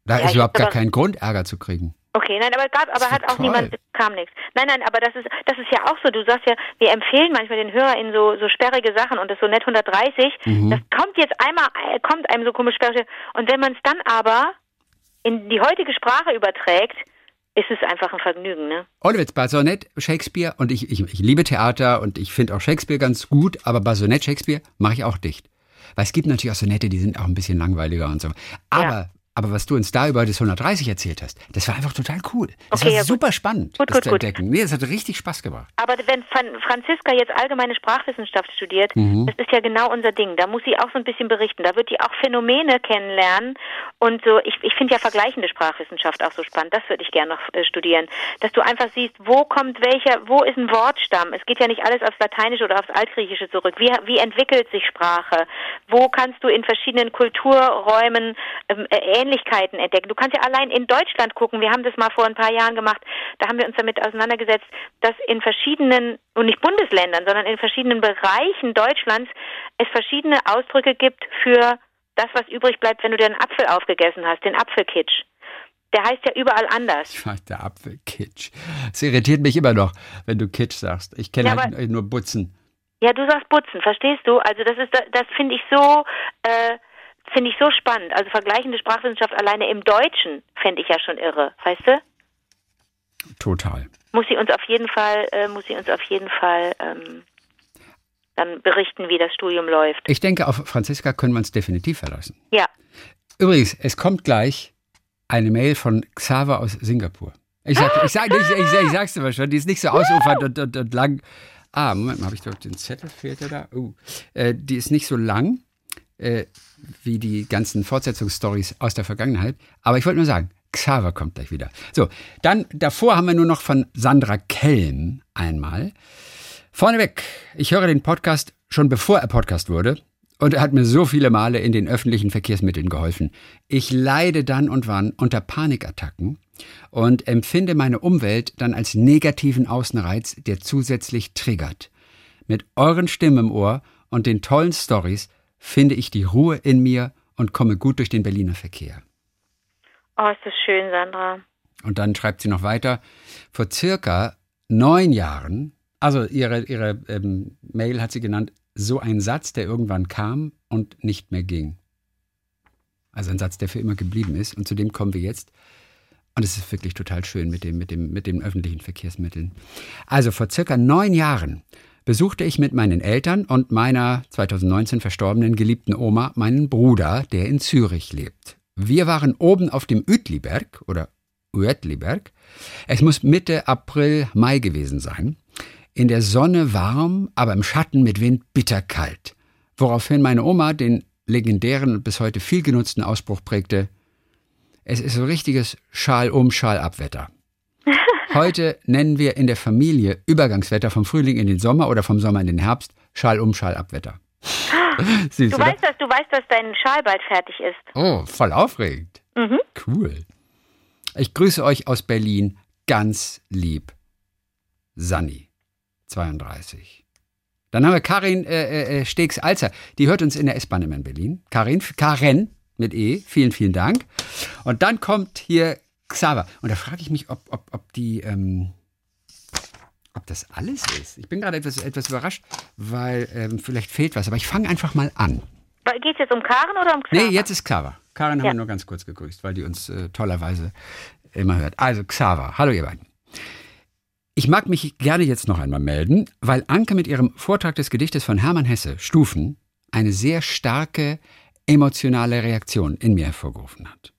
Da ist überhaupt gar kein Grund, Ärger zu kriegen. Okay, nein, niemand kam nichts. Nein, aber das ist ja auch so, du sagst ja, wir empfehlen manchmal den HörerInnen so sperrige Sachen und das so nett 130, das kommt einem so komisch sperrig, und wenn man es dann aber in die heutige Sprache überträgt, ist es einfach ein Vergnügen, ne? Ollewitz, Bazonet, Shakespeare, und ich liebe Theater und ich finde auch Shakespeare ganz gut, aber Bazonet, Shakespeare mache ich auch dicht. Weil es gibt natürlich auch Sonette, die sind auch ein bisschen langweiliger und so. Aber was du uns da über das 130 erzählt hast, das war einfach total cool. Das war super spannend, das zu entdecken. Nee, das hat richtig Spaß gemacht. Aber wenn Franziska jetzt allgemeine Sprachwissenschaft studiert, das ist ja genau unser Ding. Da muss sie auch so ein bisschen berichten. Da wird die auch Phänomene kennenlernen. Und so, ich finde ja vergleichende Sprachwissenschaft auch so spannend. Das würde ich gerne noch studieren. Dass du einfach siehst, wo ist ein Wortstamm? Es geht ja nicht alles aufs Lateinische oder aufs Altgriechische zurück. Wie entwickelt sich Sprache? Wo kannst du in verschiedenen Kulturräumen Ähnlichkeiten entdecken. Du kannst ja allein in Deutschland gucken. Wir haben das mal vor ein paar Jahren gemacht. Da haben wir uns damit auseinandergesetzt, dass in verschiedenen, und nicht Bundesländern, sondern in verschiedenen Bereichen Deutschlands es verschiedene Ausdrücke gibt für das, was übrig bleibt, wenn du dir einen Apfel aufgegessen hast, den Apfelkitsch. Der heißt ja überall anders. Der Apfelkitsch. Es irritiert mich immer noch, wenn du Kitsch sagst. Ich kenne halt nur Butzen. Ja, du sagst Butzen, verstehst du? Also das finde ich so... Finde ich so spannend. Also vergleichende Sprachwissenschaft alleine im Deutschen fände ich ja schon irre, weißt du? Total. Muss sie uns auf jeden Fall dann berichten, wie das Studium läuft. Ich denke, auf Franziska können wir uns definitiv verlassen. Ja. Übrigens, es kommt gleich eine Mail von Xaver aus Singapur. Ich sag's dir mal schon, die ist nicht so ausufernd und lang. Moment mal, habe ich doch den Zettel, fehlt er da? Die ist nicht so lang. Wie die ganzen Fortsetzungsstories aus der Vergangenheit. Aber ich wollte nur sagen, Xaver kommt gleich wieder. So, dann davor haben wir nur noch von Sandra Kelm einmal. Vorneweg, ich höre den Podcast schon bevor er Podcast wurde und er hat mir so viele Male in den öffentlichen Verkehrsmitteln geholfen. Ich leide dann und wann unter Panikattacken und empfinde meine Umwelt dann als negativen Außenreiz, der zusätzlich triggert. Mit euren Stimmen im Ohr und den tollen Stories finde ich die Ruhe in mir und komme gut durch den Berliner Verkehr. Oh, ist das schön, Sandra. Und dann schreibt sie noch weiter. Vor circa 9 Jahren, also ihre Mail hat sie genannt, so ein Satz, der irgendwann kam und nicht mehr ging. Also ein Satz, der für immer geblieben ist. Und zu dem kommen wir jetzt. Und es ist wirklich total schön mit den öffentlichen Verkehrsmitteln. Also vor circa 9 Jahren besuchte ich mit meinen Eltern und meiner 2019 verstorbenen geliebten Oma meinen Bruder, der in Zürich lebt. Wir waren oben auf dem Uetliberg oder Uetliberg. Es muss Mitte April, Mai gewesen sein. In der Sonne warm, aber im Schatten mit Wind bitterkalt. Woraufhin meine Oma den legendären und bis heute viel genutzten Ausspruch prägte: Es ist so richtiges Schal-um-Schal-ab-Wetter. Heute nennen wir in der Familie Übergangswetter vom Frühling in den Sommer oder vom Sommer in den Herbst Schal um Schal ab Wetter. Süß, oder? Du weißt, dass dein Schal bald fertig ist. Oh, voll aufregend. Mhm. Cool. Ich grüße euch aus Berlin ganz lieb. Sanni, 32. Dann haben wir Karin Stegs-Alzer. Die hört uns in der S-Bahn immer in Berlin. Karin mit E. Vielen, vielen Dank. Und dann kommt hier Xaver. Und da frage ich mich, ob das alles ist. Ich bin gerade etwas überrascht, weil vielleicht fehlt was. Aber ich fange einfach mal an. Geht es jetzt um Karen oder um Xaver? Nee, jetzt ist Xaver. Karen haben wir nur ganz kurz gegrüßt, weil die uns tollerweise immer hört. Also Xaver, hallo ihr beiden. Ich mag mich gerne jetzt noch einmal melden, weil Anke mit ihrem Vortrag des Gedichtes von Hermann Hesse, Stufen, eine sehr starke emotionale Reaktion in mir hervorgerufen hat.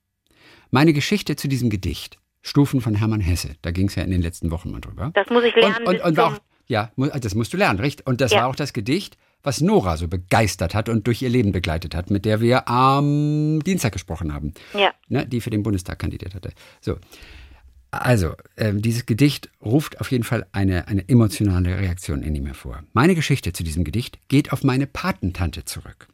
Meine Geschichte zu diesem Gedicht, Stufen von Hermann Hesse, da ging es ja in den letzten Wochen mal drüber. Das muss ich lernen. Das musst du lernen, richtig? Und das war auch das Gedicht, was Nora so begeistert hat und durch ihr Leben begleitet hat, mit der wir am Dienstag gesprochen haben, die für den Bundestag kandidiert hatte. So. Also, dieses Gedicht ruft auf jeden Fall eine emotionale Reaktion in ihm hervor. Meine Geschichte zu diesem Gedicht geht auf meine Patentante zurück.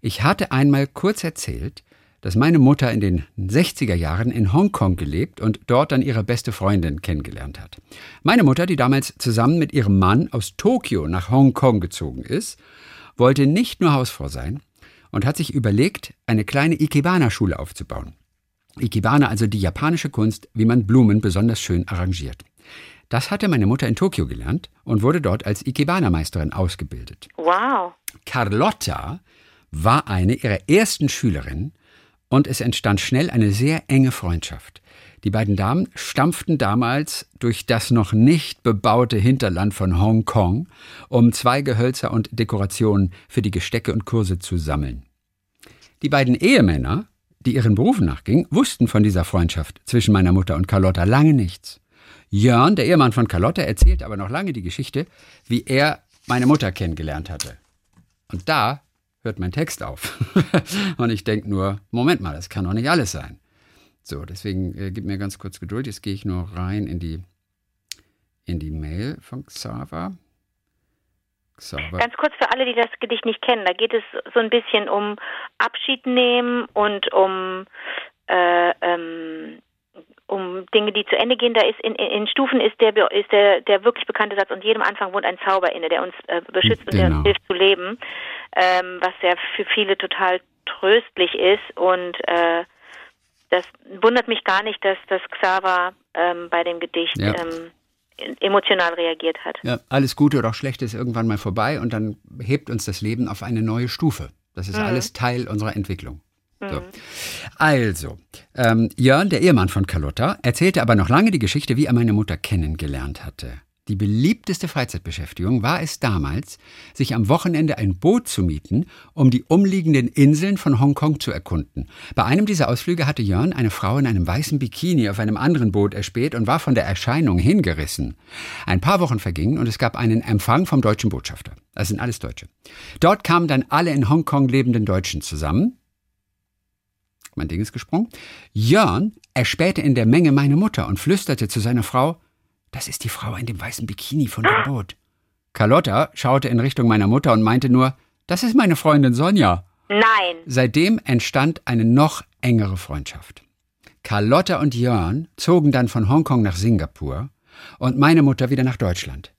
Ich hatte einmal kurz erzählt, dass meine Mutter in den 60er Jahren in Hongkong gelebt und dort dann ihre beste Freundin kennengelernt hat. Meine Mutter, die damals zusammen mit ihrem Mann aus Tokio nach Hongkong gezogen ist, wollte nicht nur Hausfrau sein und hat sich überlegt, eine kleine Ikebana-Schule aufzubauen. Ikebana, also die japanische Kunst, wie man Blumen besonders schön arrangiert. Das hatte meine Mutter in Tokio gelernt und wurde dort als Ikebana-Meisterin ausgebildet. Wow! Carlotta war eine ihrer ersten Schülerinnen und es entstand schnell eine sehr enge Freundschaft. Die beiden Damen stampften damals durch das noch nicht bebaute Hinterland von Hongkong, um Zweigehölzer und Dekorationen für die Gestecke und Kurse zu sammeln. Die beiden Ehemänner, die ihren Berufen nachgingen, wussten von dieser Freundschaft zwischen meiner Mutter und Carlotta lange nichts. Jörn, der Ehemann von Carlotta, erzählt aber noch lange die Geschichte, wie er meine Mutter kennengelernt hatte. Und da hört mein Text auf. Und ich denke nur, Moment mal, das kann doch nicht alles sein. So, deswegen gib mir ganz kurz Geduld. Jetzt gehe ich nur rein in die Mail von Xaver. Ganz kurz für alle, die das Gedicht nicht kennen. Da geht es so ein bisschen um Abschied nehmen und um Dinge, die zu Ende gehen. Da ist in Stufen ist der wirklich bekannte Satz: Und jedem Anfang wohnt ein Zauber inne, der uns beschützt und der uns hilft zu leben. Was ja für viele total tröstlich ist. Und das wundert mich gar nicht, dass das Xaver bei dem Gedicht emotional reagiert hat. Ja, alles Gute oder auch Schlechte ist irgendwann mal vorbei und dann hebt uns das Leben auf eine neue Stufe. Das ist alles Teil unserer Entwicklung. So. Also, Jörn, der Ehemann von Carlotta, erzählte aber noch lange die Geschichte, wie er meine Mutter kennengelernt hatte. Die beliebteste Freizeitbeschäftigung war es damals, sich am Wochenende ein Boot zu mieten, um die umliegenden Inseln von Hongkong zu erkunden. Bei einem dieser Ausflüge hatte Jörn eine Frau in einem weißen Bikini auf einem anderen Boot erspäht und war von der Erscheinung hingerissen. Ein paar Wochen vergingen und es gab einen Empfang vom deutschen Botschafter. Das sind alles Deutsche. Dort kamen dann alle in Hongkong lebenden Deutschen zusammen. Mein Ding ist gesprungen. Jörn erspähte in der Menge meine Mutter und flüsterte zu seiner Frau: Das ist die Frau in dem weißen Bikini von dem Boot. Carlotta schaute in Richtung meiner Mutter und meinte nur, das ist meine Freundin Sonja. Nein. Seitdem entstand eine noch engere Freundschaft. Carlotta und Jörn zogen dann von Hongkong nach Singapur und meine Mutter wieder nach Deutschland.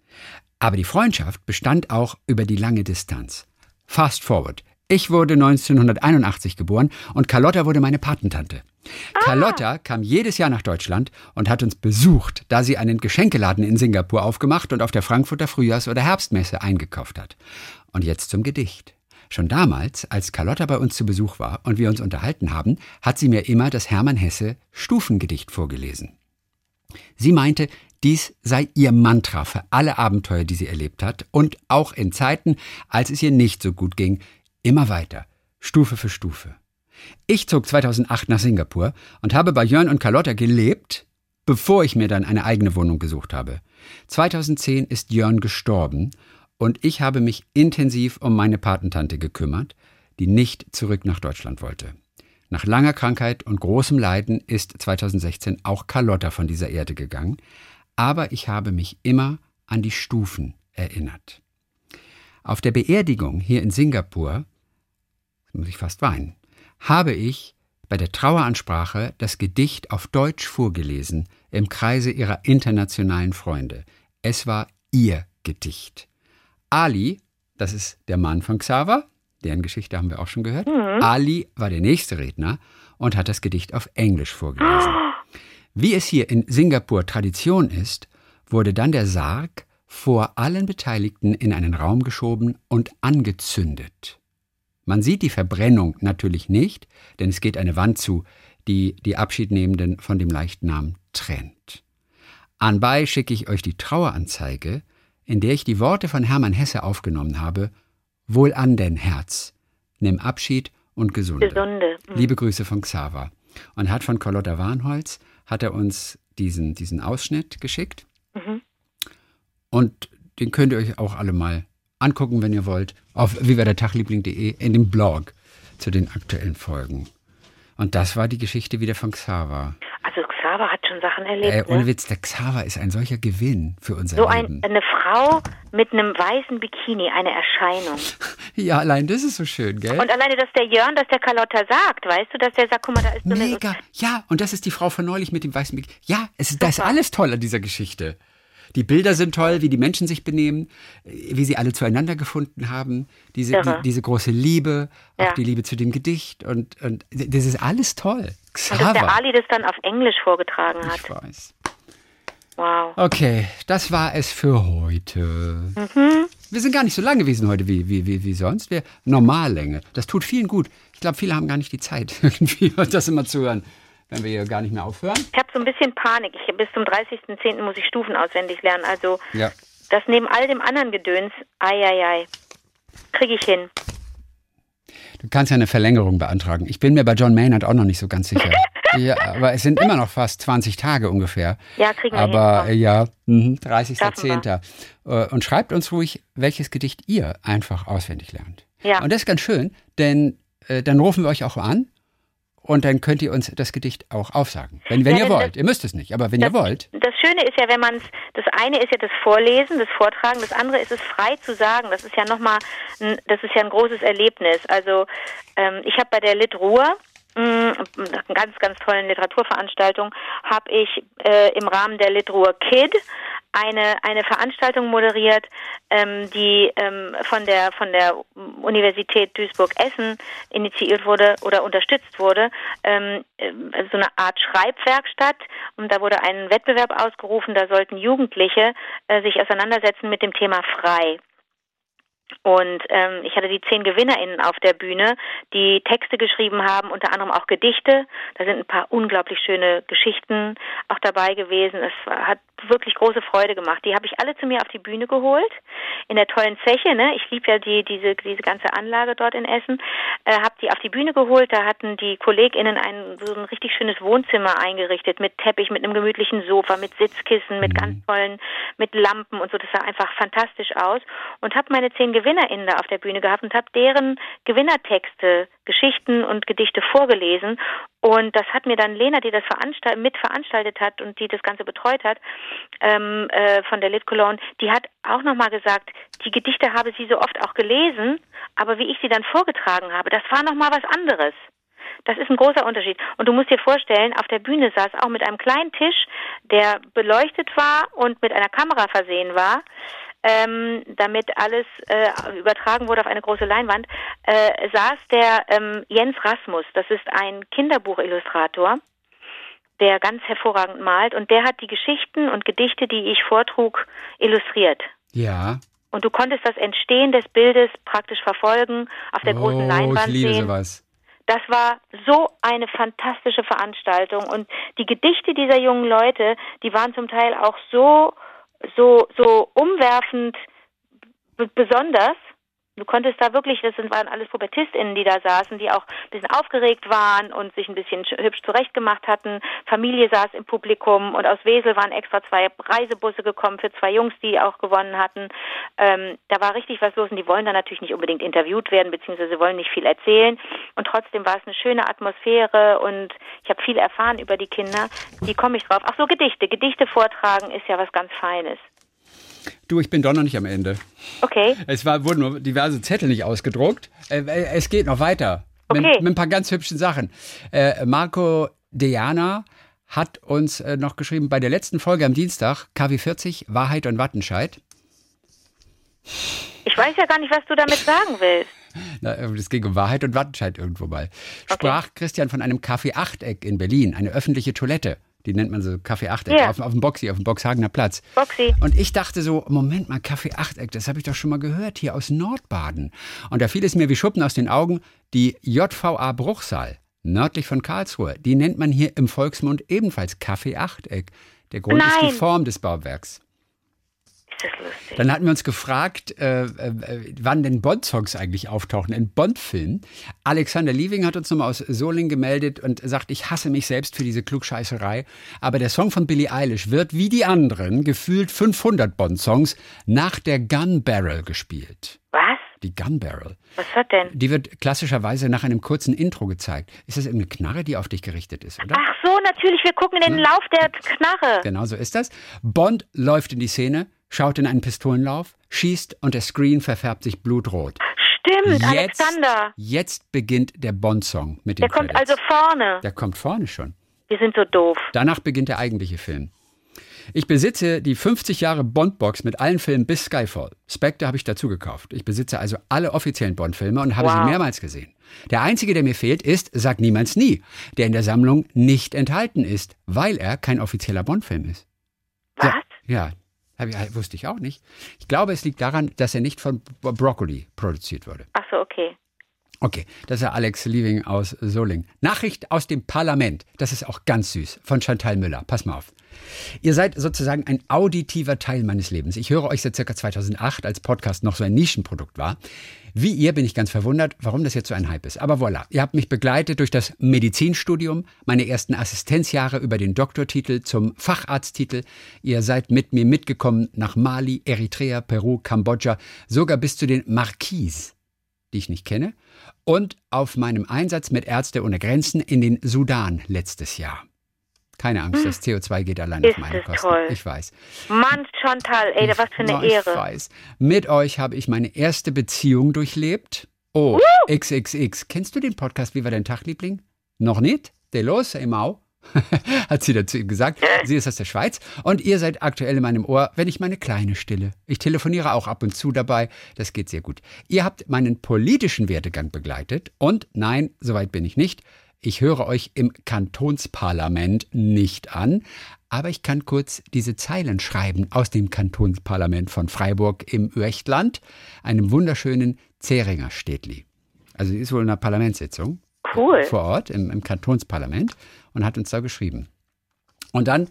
Aber die Freundschaft bestand auch über die lange Distanz. Fast forward. Ich wurde 1981 geboren und Carlotta wurde meine Patentante. Carlotta kam jedes Jahr nach Deutschland und hat uns besucht, da sie einen Geschenkeladen in Singapur aufgemacht und auf der Frankfurter Frühjahrs- oder Herbstmesse eingekauft hat. Und jetzt zum Gedicht. Schon damals, als Carlotta bei uns zu Besuch war und wir uns unterhalten haben, hat sie mir immer das Hermann Hesse Stufengedicht vorgelesen. Sie meinte, dies sei ihr Mantra für alle Abenteuer, die sie erlebt hat und auch in Zeiten, als es ihr nicht so gut ging, immer weiter, Stufe für Stufe. Ich zog 2008 nach Singapur und habe bei Jörn und Carlotta gelebt, bevor ich mir dann eine eigene Wohnung gesucht habe. 2010 ist Jörn gestorben und ich habe mich intensiv um meine Patentante gekümmert, die nicht zurück nach Deutschland wollte. Nach langer Krankheit und großem Leiden ist 2016 auch Carlotta von dieser Erde gegangen, aber ich habe mich immer an die Stufen erinnert. Auf der Beerdigung hier in Singapur, muss ich fast weinen, habe ich bei der Traueransprache das Gedicht auf Deutsch vorgelesen im Kreise ihrer internationalen Freunde. Es war ihr Gedicht. Ali, das ist der Mann von Xaver, deren Geschichte haben wir auch schon gehört. Ali war der nächste Redner und hat das Gedicht auf Englisch vorgelesen. Wie es hier in Singapur Tradition ist, wurde dann der Sarg vor allen Beteiligten in einen Raum geschoben und angezündet. Man sieht die Verbrennung natürlich nicht, denn es geht eine Wand zu, die die Abschiednehmenden von dem Leichnam trennt. Anbei schicke ich euch die Traueranzeige, in der ich die Worte von Hermann Hesse aufgenommen habe. Wohlan denn, Herz, nimm Abschied und Gesunde. Liebe Grüße von Xaver. Und hat von Carlotta Warnholz, hat er uns diesen Ausschnitt geschickt. Und den könnt ihr euch auch alle mal angucken, wenn ihr wollt, auf wiewerdertagliebling.de in dem Blog zu den aktuellen Folgen. Und das war die Geschichte wieder von Xaver. Also Xaver Xaver hat schon Sachen erlebt. Ohne Witz, der Xaver ist ein solcher Gewinn für unser Leben. So eine Frau mit einem weißen Bikini, eine Erscheinung. Ja, allein das ist so schön, gell? Und alleine, dass der Jörn, dass der Carlotta sagt, weißt du, dass der sagt, guck mal, da ist so mega. Eine... Ja, und das ist die Frau von neulich mit dem weißen Bikini. Ja, das ist alles toll an dieser Geschichte. Die Bilder sind toll, wie die Menschen sich benehmen, wie sie alle zueinander gefunden haben, diese große Liebe, auch die Liebe zu dem Gedicht und das ist alles toll. Xaver. Und dass der Ali das dann auf Englisch vorgetragen hat. Ich weiß. Wow. Okay, das war es für heute. Mhm. Wir sind gar nicht so lang gewesen heute wie sonst. Normallänge. Das tut vielen gut. Ich glaube, viele haben gar nicht die Zeit, irgendwie das immer zu hören. Wenn wir hier gar nicht mehr aufhören. Ich habe so ein bisschen Panik. Bis zum 30.10. muss ich Stufen auswendig lernen. Also das neben all dem anderen Gedöns, kriege ich hin. Du kannst ja eine Verlängerung beantragen. Ich bin mir bei John Maynard auch noch nicht so ganz sicher. Ja, aber es sind immer noch fast 20 Tage ungefähr. Ja, kriegen wir hin. Aber 30.10. Und schreibt uns ruhig, welches Gedicht ihr einfach auswendig lernt. Ja. Und das ist ganz schön, denn dann rufen wir euch auch an. Und dann könnt ihr uns das Gedicht auch aufsagen, wenn ihr wollt. Ihr müsst es nicht, aber wenn ihr wollt. Das Schöne ist ja, wenn man es, das eine ist ja das Vorlesen, das Vortragen, das andere ist es frei zu sagen. Das ist ja nochmal, das ist ja ein großes Erlebnis. Also ich habe bei der Lit Ruhr, einer ganz, ganz tollen Literaturveranstaltung, habe ich im Rahmen der Lit Ruhr Kid eine Veranstaltung moderiert, die von der Universität Duisburg-Essen initiiert wurde oder unterstützt wurde, so eine Art Schreibwerkstatt, und da wurde ein Wettbewerb ausgerufen, da sollten Jugendliche sich auseinandersetzen mit dem Thema frei. Und ich hatte die 10 GewinnerInnen auf der Bühne, die Texte geschrieben haben, unter anderem auch Gedichte. Da sind ein paar unglaublich schöne Geschichten auch dabei gewesen. Hat wirklich große Freude gemacht. Die habe ich alle zu mir auf die Bühne geholt, in der tollen Zeche, ne? Ich liebe ja diese ganze Anlage dort in Essen. Habe die auf die Bühne geholt, da hatten die KollegInnen so ein richtig schönes Wohnzimmer eingerichtet, mit Teppich, mit einem gemütlichen Sofa, mit Sitzkissen, mit ganz tollen, mit Lampen und so. Das sah einfach fantastisch aus. Und habe meine 10 GewinnerInnen da auf der Bühne gehabt und habe deren Gewinnertexte, Geschichten und Gedichte vorgelesen. Und das hat mir dann Lena, die das mitveranstaltet hat und die das Ganze betreut hat, von der Lit Cologne, die hat auch nochmal gesagt, die Gedichte habe sie so oft auch gelesen, aber wie ich sie dann vorgetragen habe, das war nochmal was anderes. Das ist ein großer Unterschied. Und du musst dir vorstellen, auf der Bühne saß auch mit einem kleinen Tisch, der beleuchtet war und mit einer Kamera versehen war, damit alles übertragen wurde auf eine große Leinwand, saß der Jens Rasmus. Das ist ein Kinderbuchillustrator, der ganz hervorragend malt. Und der hat die Geschichten und Gedichte, die ich vortrug, illustriert. Ja. Und du konntest das Entstehen des Bildes praktisch verfolgen, auf der großen Leinwand sehen. Ich liebe sowas. Das war so eine fantastische Veranstaltung. Und die Gedichte dieser jungen Leute, die waren zum Teil auch so umwerfend besonders. Du konntest da wirklich, das waren alles PubertistInnen, die da saßen, die auch ein bisschen aufgeregt waren und sich ein bisschen hübsch zurechtgemacht hatten. Familie saß im Publikum und aus Wesel waren extra 2 Reisebusse gekommen für 2 Jungs, die auch gewonnen hatten. Da war richtig was los und die wollen dann natürlich nicht unbedingt interviewt werden, beziehungsweise wollen nicht viel erzählen. Und trotzdem war es eine schöne Atmosphäre und ich habe viel erfahren über die Kinder. Wie komme ich drauf? Ach so, Gedichte. Gedichte vortragen ist ja was ganz Feines. Du, ich bin doch noch nicht am Ende. Okay. Wurden nur diverse Zettel nicht ausgedruckt. Es geht noch weiter. Okay. Mit ein paar ganz hübschen Sachen. Marco Deana hat uns noch geschrieben, bei der letzten Folge am Dienstag, KW 40, Wahrheit und Wattenscheid. Ich weiß ja gar nicht, was du damit sagen willst. Das ging um Wahrheit und Wattenscheid irgendwo mal. Okay. Sprach Christian von einem Kaffee-Achteck in Berlin, eine öffentliche Toilette. Die nennt man so Kaffee-Achteck, auf dem Boxhagener Platz. Boxi. Und ich dachte so, Moment mal, Kaffee-Achteck, das habe ich doch schon mal gehört, hier aus Nordbaden. Und da fiel es mir wie Schuppen aus den Augen, die JVA Bruchsal, nördlich von Karlsruhe, die nennt man hier im Volksmund ebenfalls Kaffee-Achteck. Der Grund ist die Form des Bauwerks. Ist das lustig. Dann hatten wir uns gefragt, wann denn Bond-Songs eigentlich auftauchen in Bond-Filmen. Alexander Lieving hat uns nochmal aus Solingen gemeldet und sagt, ich hasse mich selbst für diese Klugscheißerei, aber der Song von Billie Eilish wird wie die anderen gefühlt 500 Bond-Songs nach der Gun Barrel gespielt. Was? die Gun Barrel. Was ist das denn? Die wird klassischerweise nach einem kurzen Intro gezeigt. Ist das irgendeine Knarre, die auf dich gerichtet ist, oder? Ach so, natürlich, wir gucken in den Lauf der Knarre. Genau so ist das. Bond läuft in die Szene, schaut in einen Pistolenlauf, schießt und der Screen verfärbt sich blutrot. Stimmt, jetzt, Alexander. Jetzt beginnt der Bond-Song mit dem Credits. Der kommt also vorne. Der kommt vorne schon. Wir sind so doof. Danach beginnt der eigentliche Film. Ich besitze die 50 Jahre Bond-Box mit allen Filmen bis Skyfall. Spectre habe ich dazu gekauft. Ich besitze also alle offiziellen Bond-Filme und habe sie mehrmals gesehen. Der einzige, der mir fehlt, ist Sag niemals nie, der in der Sammlung nicht enthalten ist, weil er kein offizieller Bond-Film ist. Was? Ja. Wusste ich auch nicht. Ich glaube, es liegt daran, dass er nicht von Broccoli produziert wurde. Ach so, okay. Okay, das ist Alex Lieving aus Solingen. Nachricht aus dem Parlament. Das ist auch ganz süß. Von Chantal Müller. Pass mal auf. Ihr seid sozusagen ein auditiver Teil meines Lebens. Ich höre euch seit ca. 2008, als Podcast noch so ein Nischenprodukt war. Wie ihr bin ich ganz verwundert, warum das jetzt so ein Hype ist. Aber voilà, ihr habt mich begleitet durch das Medizinstudium, meine ersten Assistenzjahre über den Doktortitel zum Facharzttitel. Ihr seid mit mir mitgekommen nach Mali, Eritrea, Peru, Kambodscha, sogar bis zu den Marquis, die ich nicht kenne. Und auf meinem Einsatz mit Ärzte ohne Grenzen in den Sudan letztes Jahr. Keine Angst, das CO2 geht allein auf meine Kosten. Toll. Ich weiß. Mann, Chantal, ey, was für eine Ehre. Ich weiß. Mit euch habe ich meine erste Beziehung durchlebt. Oh, XXX. Kennst du den Podcast Wie war dein Tag, Liebling? Noch nicht? De los, ey Mau. Hat sie dazu ihm gesagt. Sie ist aus der Schweiz und ihr seid aktuell in meinem Ohr, wenn ich meine Kleine stille. Ich telefoniere auch ab und zu dabei, das geht sehr gut. Ihr habt meinen politischen Werdegang begleitet und nein, soweit bin ich nicht. Ich höre euch im Kantonsparlament nicht an, aber ich kann kurz diese Zeilen schreiben aus dem Kantonsparlament von Freiburg im Öchtland, einem wunderschönen Zähringer Städtli. Also sie ist wohl in einer Parlamentssitzung. Cool. Vor Ort im Kantonsparlament und hat uns da geschrieben. Und dann,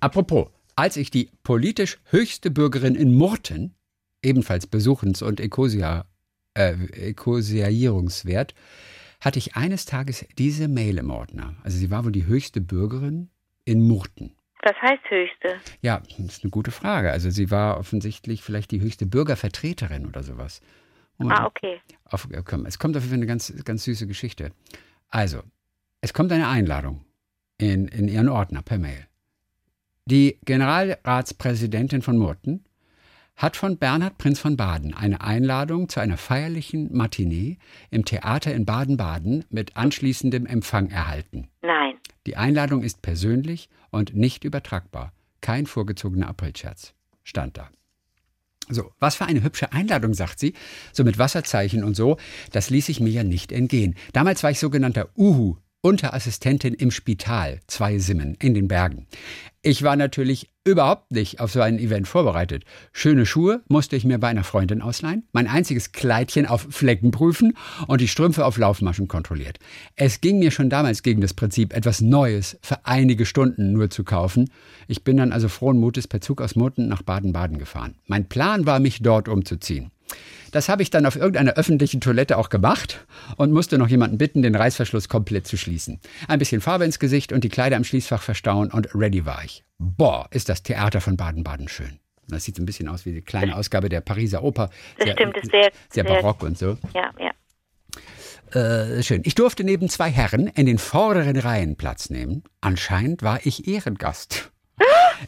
apropos, als ich die politisch höchste Bürgerin in Murten, ebenfalls besuchens- und ekosiaierungswert, hatte ich eines Tages diese Mail im Ordner. Also sie war wohl die höchste Bürgerin in Murten. Was heißt höchste? Ja, das ist eine gute Frage. Also sie war offensichtlich vielleicht die höchste Bürgervertreterin oder sowas. Okay. Es kommt auf jeden Fall eine ganz, ganz süße Geschichte. Also, es kommt eine Einladung in ihren Ordner per Mail. Die Generalratspräsidentin von Murten hat von Bernhard Prinz von Baden eine Einladung zu einer feierlichen Matinee im Theater in Baden-Baden mit anschließendem Empfang erhalten. Nein. Die Einladung ist persönlich und nicht übertragbar. Kein vorgezogener Aprilscherz. Stand da. So, was für eine hübsche Einladung, sagt sie, so mit Wasserzeichen und so, das ließ ich mir ja nicht entgehen. Damals war ich sogenannter Uhu, Unterassistentin im Spital, 2 Simmen, in den Bergen. Ich war natürlich überhaupt nicht auf so ein Event vorbereitet. Schöne Schuhe musste ich mir bei einer Freundin ausleihen, mein einziges Kleidchen auf Flecken prüfen und die Strümpfe auf Laufmaschen kontrolliert. Es ging mir schon damals gegen das Prinzip, etwas Neues für einige Stunden nur zu kaufen. Ich bin dann also frohen Mutes per Zug aus Murten nach Baden-Baden gefahren. Mein Plan war, mich dort umzuziehen. Das habe ich dann auf irgendeiner öffentlichen Toilette auch gemacht und musste noch jemanden bitten, den Reißverschluss komplett zu schließen. Ein bisschen Farbe ins Gesicht und die Kleider im Schließfach verstauen und ready war ich. Boah, ist das Theater von Baden-Baden schön. Das sieht so ein bisschen aus wie die kleine Ausgabe der Pariser Oper. Das stimmt, ist sehr, sehr barock und so. Ja, ja. Schön. Ich durfte neben 2 Herren in den vorderen Reihen Platz nehmen. Anscheinend war ich Ehrengast.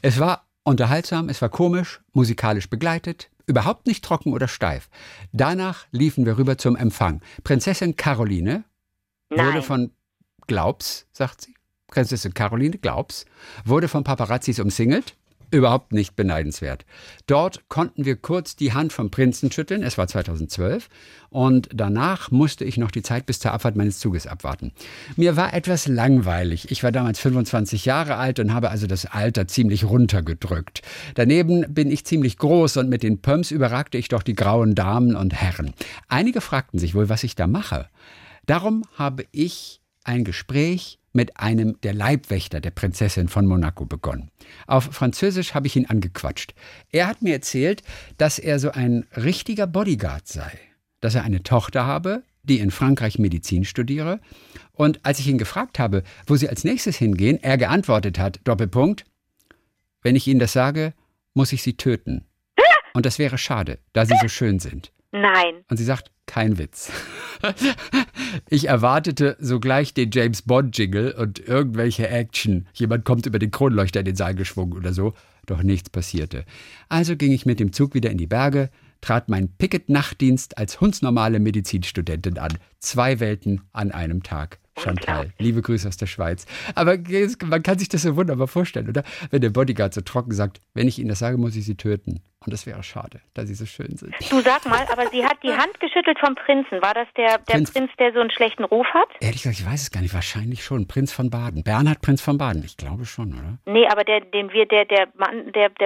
Es war unterhaltsam, es war komisch, musikalisch begleitet. Überhaupt nicht trocken oder steif. Danach liefen wir rüber zum Empfang. Prinzessin Caroline wurde von Glaubs, sagt sie. Prinzessin Caroline Glaubs wurde von Paparazzis umsingelt. Überhaupt nicht beneidenswert. Dort konnten wir kurz die Hand vom Prinzen schütteln. Es war 2012. Und danach musste ich noch die Zeit bis zur Abfahrt meines Zuges abwarten. Mir war etwas langweilig. Ich war damals 25 Jahre alt und habe also das Alter ziemlich runtergedrückt. Daneben bin ich ziemlich groß und mit den Pumps überragte ich doch die grauen Damen und Herren. Einige fragten sich wohl, was ich da mache. Darum habe ich ein Gespräch mit einem der Leibwächter der Prinzessin von Monaco begonnen. Auf Französisch habe ich ihn angequatscht. Er hat mir erzählt, dass er so ein richtiger Bodyguard sei, dass er eine Tochter habe, die in Frankreich Medizin studiere. Und als ich ihn gefragt habe, wo sie als nächstes hingehen, er geantwortet hat, Doppelpunkt, wenn ich Ihnen das sage, muss ich Sie töten. Und das wäre schade, da Sie so schön sind. Nein. Und sie sagt, kein Witz. Ich erwartete sogleich den James-Bond-Jingle und irgendwelche Action. Jemand kommt über den Kronleuchter in den Saal geschwungen oder so. Doch nichts passierte. Also ging ich mit dem Zug wieder in die Berge, trat meinen Picket-Nachtdienst als hundsnormale Medizinstudentin an. 2 Welten an einem Tag. Chantal, liebe Grüße aus der Schweiz. Aber man kann sich das so wunderbar vorstellen, oder? Wenn der Bodyguard so trocken sagt, wenn ich Ihnen das sage, muss ich Sie töten. Und das wäre schade, da Sie so schön sind. Du sag mal, aber sie hat die Hand geschüttelt vom Prinzen. War das der Prinz, der so einen schlechten Ruf hat? Ehrlich gesagt, ich weiß es gar nicht. Wahrscheinlich schon. Prinz von Baden. Bernhard Prinz von Baden. Ich glaube schon, oder? Nee, aber der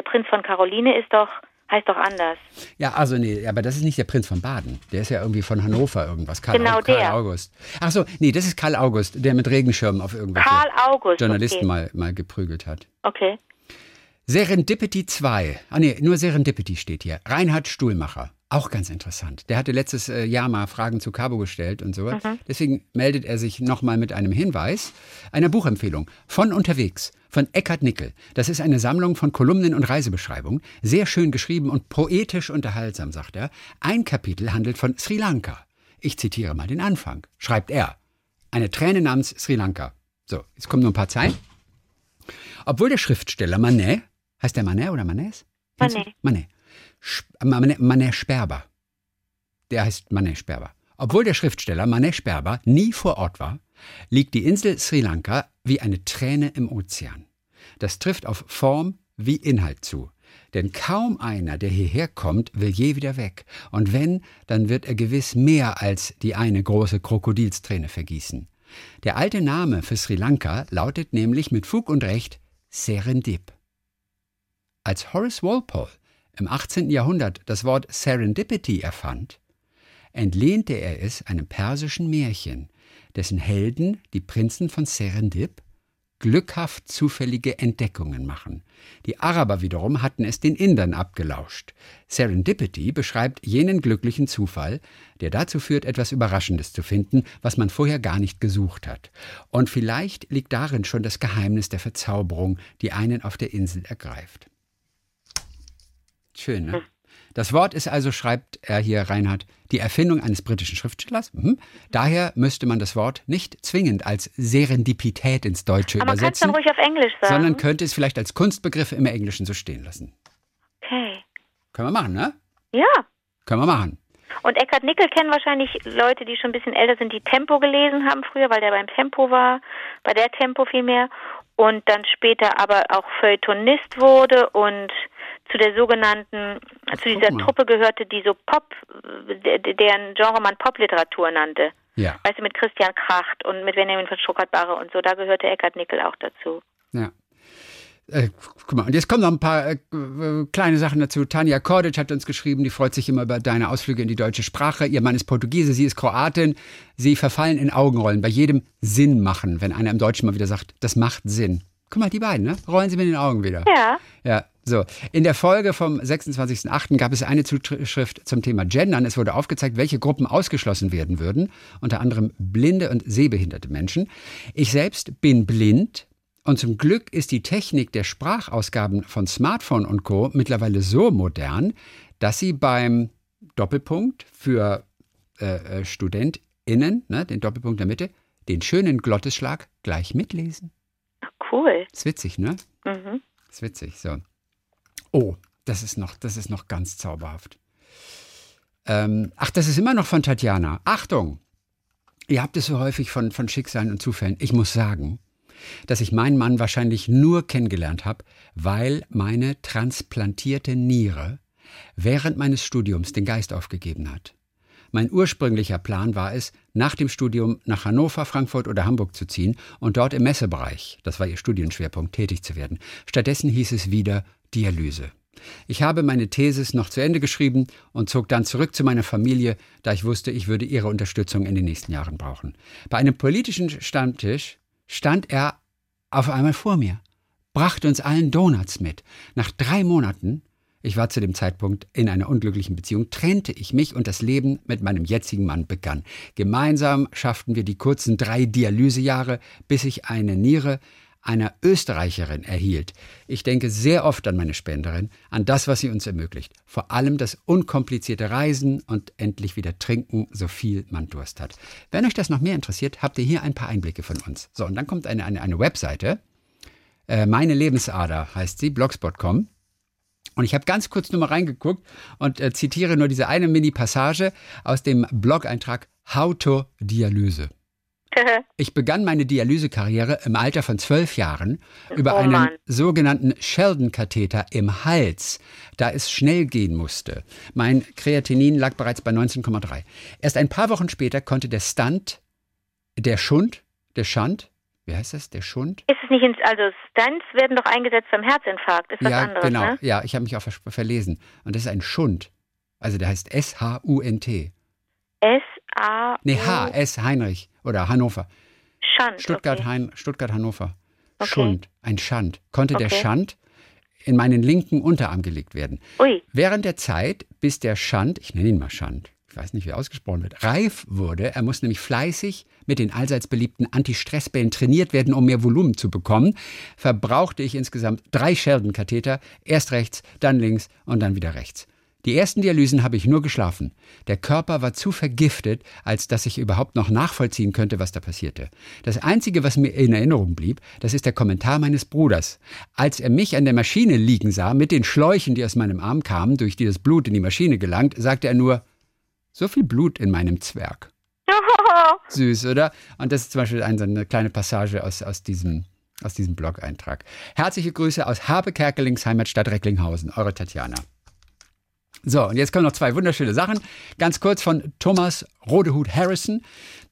Prinz von Caroline ist doch... Heißt doch anders. Ja, also nee, aber das ist nicht der Prinz von Baden. Der ist ja irgendwie von Hannover irgendwas. Karl August. Ach so, nee, das ist Karl August, der mit Regenschirmen auf irgendwelche Journalisten mal geprügelt hat. Okay. Serendipity 2. Ah nee, nur Serendipity steht hier. Reinhard Stuhlmacher. Auch ganz interessant. Der hatte letztes Jahr mal Fragen zu Cabo gestellt und so. Mhm. Deswegen meldet er sich nochmal mit einem Hinweis, einer Buchempfehlung von unterwegs, von Eckart Nickel. Das ist eine Sammlung von Kolumnen und Reisebeschreibungen. Sehr schön geschrieben und poetisch unterhaltsam, sagt er. Ein Kapitel handelt von Sri Lanka. Ich zitiere mal den Anfang. Schreibt er. Eine Träne namens Sri Lanka. So, jetzt kommen nur ein paar Zeilen. Obwohl der Schriftsteller Manet, heißt der Manet oder Manets? Manet Sperber. Der heißt Manet Sperber. Obwohl der Schriftsteller Manet Sperber nie vor Ort war, liegt die Insel Sri Lanka wie eine Träne im Ozean. Das trifft auf Form wie Inhalt zu. Denn kaum einer, der hierher kommt, will je wieder weg. Und wenn, dann wird er gewiss mehr als die eine große Krokodilsträne vergießen. Der alte Name für Sri Lanka lautet nämlich mit Fug und Recht Serendip. Als Horace Walpole im 18. Jahrhundert das Wort Serendipity erfand, entlehnte er es einem persischen Märchen, dessen Helden, die Prinzen von Serendip, glückhaft zufällige Entdeckungen machen. Die Araber wiederum hatten es den Indern abgelauscht. Serendipity beschreibt jenen glücklichen Zufall, der dazu führt, etwas Überraschendes zu finden, was man vorher gar nicht gesucht hat. Und vielleicht liegt darin schon das Geheimnis der Verzauberung, die einen auf der Insel ergreift. Schön, ne? Das Wort ist also, schreibt er hier, Reinhard, die Erfindung eines britischen Schriftstellers. Daher müsste man das Wort nicht zwingend als Serendipität ins Deutsche übersetzen. Aber kannst du dann ruhig auf Englisch sagen. Sondern könnte es vielleicht als Kunstbegriff im Englischen so stehen lassen. Okay. Können wir machen, ne? Ja. Können wir machen. Und Eckart Nickel kennen wahrscheinlich Leute, die schon ein bisschen älter sind, die Tempo gelesen haben früher, weil der beim Tempo war, bei der Tempo vielmehr. Und dann später aber auch Feuilletonist wurde und zu der sogenannten, zu dieser Truppe gehörte, die so Pop, deren Genre man Popliteratur nannte. Ja. Weißt du, mit Christian Kracht und mit Benjamin von Stuttgart-Barre und so, da gehörte Eckart Nickel auch dazu. Ja. Guck mal, und jetzt kommen noch ein paar kleine Sachen dazu. Tanja Kordic hat uns geschrieben, die freut sich immer über deine Ausflüge in die deutsche Sprache. Ihr Mann ist Portugiese, sie ist Kroatin. Sie verfallen in Augenrollen bei jedem Sinn machen, wenn einer im Deutschen mal wieder sagt, das macht Sinn. Guck mal, die beiden, ne? Rollen sie mit den Augen wieder. Ja. Ja, so. In der Folge vom 26.08. gab es eine Zuschrift zum Thema Gendern. Es wurde aufgezeigt, welche Gruppen ausgeschlossen werden würden. Unter anderem blinde und sehbehinderte Menschen. Ich selbst bin blind. Und zum Glück ist die Technik der Sprachausgaben von Smartphone und Co. mittlerweile so modern, dass sie beim Doppelpunkt für StudentInnen, ne, den Doppelpunkt in der Mitte, den schönen Glottisschlag gleich mitlesen. Cool. Ist witzig, ne? Mhm. Ist witzig, so. Oh, das ist noch ganz zauberhaft. Das ist immer noch von Tatjana. Achtung! Ihr habt es so häufig von Schicksalen und Zufällen. Ich muss sagen, dass ich meinen Mann wahrscheinlich nur kennengelernt habe, weil meine transplantierte Niere während meines Studiums den Geist aufgegeben hat. Mein ursprünglicher Plan war es, nach dem Studium nach Hannover, Frankfurt oder Hamburg zu ziehen und dort im Messebereich, das war ihr Studienschwerpunkt, tätig zu werden. Stattdessen hieß es wieder Dialyse. Ich habe meine Thesis noch zu Ende geschrieben und zog dann zurück zu meiner Familie, da ich wusste, ich würde ihre Unterstützung in den nächsten Jahren brauchen. Bei einem politischen Stammtisch stand er auf einmal vor mir, brachte uns allen Donuts mit. Nach 3 Monaten, ich war zu dem Zeitpunkt in einer unglücklichen Beziehung, trennte ich mich und das Leben mit meinem jetzigen Mann begann. Gemeinsam schafften wir die kurzen 3 Dialysejahre, bis ich eine Niere einer Österreicherin erhielt. Ich denke sehr oft an meine Spenderin, an das, was sie uns ermöglicht. Vor allem das unkomplizierte Reisen und endlich wieder trinken, so viel man Durst hat. Wenn euch das noch mehr interessiert, habt ihr hier ein paar Einblicke von uns. So, und dann kommt eine Webseite. Meine Lebensader heißt sie, blogspot.com. Und ich habe ganz kurz nur mal reingeguckt und zitiere nur diese eine Mini-Passage aus dem Blog-Eintrag How to Dialyse. Ich begann meine Dialysekarriere im Alter von 12 Jahren über einen sogenannten Sheldon-Katheter im Hals, da es schnell gehen musste. Mein Kreatinin lag bereits bei 19,3. Erst ein paar Wochen später konnte der Stunt, der Schund, wie heißt das? Der Schund? Ist es nicht, also Stunts werden doch eingesetzt beim Herzinfarkt, ist was anderes, genau. Ne? Ja, ich habe mich auch verlesen. Und das ist ein Schund. Also der heißt S-H-U-N-T. S-A-U... Nee, H-S, Heinrich oder Hannover. Schand, Stuttgart, okay. Stuttgart, Hannover. Okay. Schund, ein Schand. Konnte okay. Der Schand in meinen linken Unterarm gelegt werden. Ui. Während der Zeit, bis der Schand, ich nenne ihn mal Schand, ich weiß nicht, wie ausgesprochen wird, reif wurde. Er muss nämlich fleißig mit den allseits beliebten Anti-Stress-Bällen trainiert werden, um mehr Volumen zu bekommen. Verbrauchte ich insgesamt 3 Sheldon-Katheter, erst rechts, dann links und dann wieder rechts. Die ersten Dialysen habe ich nur geschlafen. Der Körper war zu vergiftet, als dass ich überhaupt noch nachvollziehen könnte, was da passierte. Das Einzige, was mir in Erinnerung blieb, das ist der Kommentar meines Bruders. Als er mich an der Maschine liegen sah, mit den Schläuchen, die aus meinem Arm kamen, durch die das Blut in die Maschine gelangt, sagte er nur, so viel Blut in meinem Zwerg. Süß, oder? Und das ist zum Beispiel eine kleine Passage aus diesem Blog-Eintrag. Herzliche Grüße aus Habe-Kerkelings Heimatstadt Recklinghausen. Eure Tatjana. So, und jetzt kommen noch 2 wunderschöne Sachen. Ganz kurz von Thomas Rodehut-Harrison.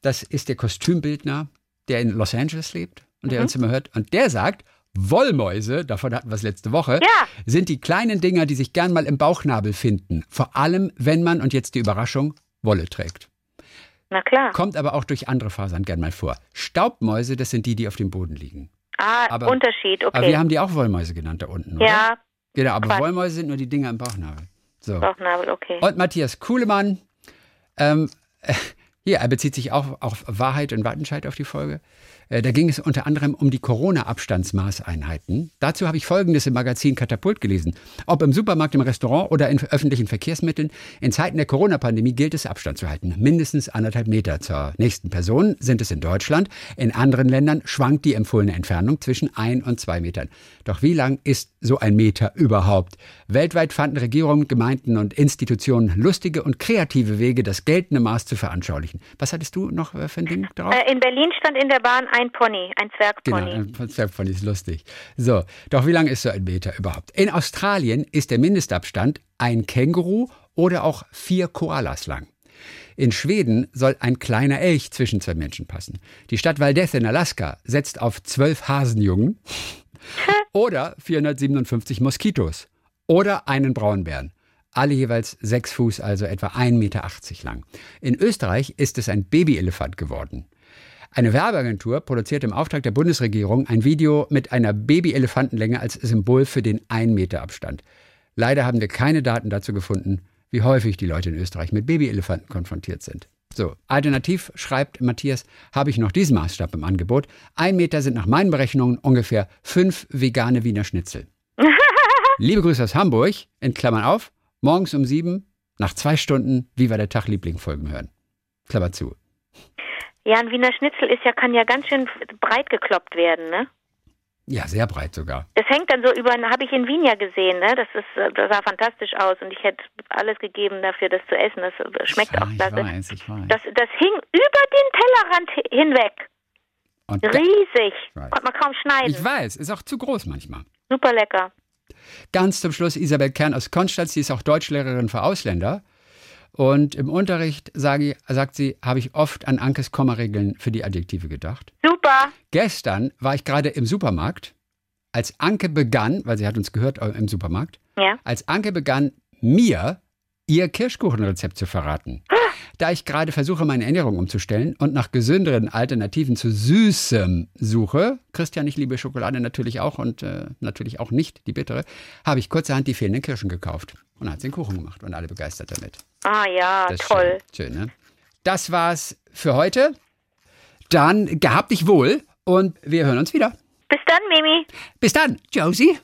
Das ist der Kostümbildner, der in Los Angeles lebt und der uns immer hört. Und der sagt, Wollmäuse, davon hatten wir es letzte Woche, sind die kleinen Dinger, die sich gern mal im Bauchnabel finden. Vor allem, wenn man, und jetzt die Überraschung, Wolle trägt. Na klar. Kommt aber auch durch andere Fasern gern mal vor. Staubmäuse, das sind die auf dem Boden liegen. Ah, aber, Unterschied, okay. Aber wir haben die auch Wollmäuse genannt da unten, oder? Ja. Genau, aber Quatsch. Wollmäuse sind nur die Dinger im Bauchnabel. So. Bauchnabel, okay. Und Matthias Kuhlemann, hier, er bezieht sich auch auf Wahrheit und Wattenscheid auf die Folge. Da ging es unter anderem um die Corona-Abstandsmaßeinheiten. Dazu habe ich Folgendes im Magazin Katapult gelesen. Ob im Supermarkt, im Restaurant oder in öffentlichen Verkehrsmitteln, in Zeiten der Corona-Pandemie gilt es, Abstand zu halten. Mindestens 1,5 Meter zur nächsten Person sind es in Deutschland. In anderen Ländern schwankt die empfohlene Entfernung zwischen 1 und 2 Metern. Doch wie lang ist so ein Meter überhaupt? Weltweit fanden Regierungen, Gemeinden und Institutionen lustige und kreative Wege, das geltende Maß zu veranschaulichen. Was hattest du noch für ein Ding drauf? In Berlin stand in der Bahn ein Pony, ein Zwergpony. Genau, ein Zwergpony ist lustig. So, doch wie lang ist so ein Meter überhaupt? In Australien ist der Mindestabstand ein Känguru oder auch 4 Koalas lang. In Schweden soll ein kleiner Elch zwischen 2 Menschen passen. Die Stadt Valdez in Alaska setzt auf 12 Hasenjungen oder 457 Moskitos oder einen Braunbären. Alle jeweils 6 Fuß, also etwa 1,80 Meter lang. In Österreich ist es ein Babyelefant geworden. Eine Werbeagentur produziert im Auftrag der Bundesregierung ein Video mit einer Babyelefantenlänge als Symbol für den 1-Meter-Abstand. Leider haben wir keine Daten dazu gefunden, wie häufig die Leute in Österreich mit Babyelefanten konfrontiert sind. So, alternativ, schreibt Matthias, habe ich noch diesen Maßstab im Angebot. 1 Meter sind nach meinen Berechnungen ungefähr 5 vegane Wiener Schnitzel. Liebe Grüße aus Hamburg, in Klammern auf, morgens um 7, nach 2 Stunden, wie war der Tag Liebling-Folgen hören. Klammer zu. Ja, ein Wiener Schnitzel kann ja ganz schön breit gekloppt werden, ne? Ja, sehr breit sogar. Das hängt dann so über, habe ich in Wien ja gesehen, ne? Das sah fantastisch aus und ich hätte alles gegeben dafür, das zu essen. Das schmeckt auch klasse. Ich weiß. Das hing über den Tellerrand hinweg. Und riesig. Konnte man kaum schneiden. Ich weiß, ist auch zu groß manchmal. Super lecker. Ganz zum Schluss Isabel Kern aus Konstanz, die ist auch Deutschlehrerin für Ausländer. Und im Unterricht, sagt sie, habe ich oft an Ankes Kommaregeln für die Adjektive gedacht. Super. Gestern war ich gerade im Supermarkt, als Anke begann, weil sie hat uns gehört im Supermarkt, als Anke begann, mir ihr Kirschkuchenrezept zu verraten. Da ich gerade versuche, meine Ernährung umzustellen und nach gesünderen Alternativen zu Süßem suche, Christian, ich liebe Schokolade natürlich auch und natürlich auch nicht die bittere, habe ich kurzerhand die fehlenden Kirschen gekauft und hat den Kuchen gemacht und alle begeistert damit. Ah ja, das toll. Schön, ne? Das war's für heute. Dann gehabt dich wohl und wir hören uns wieder. Bis dann, Mimi. Bis dann, Josie.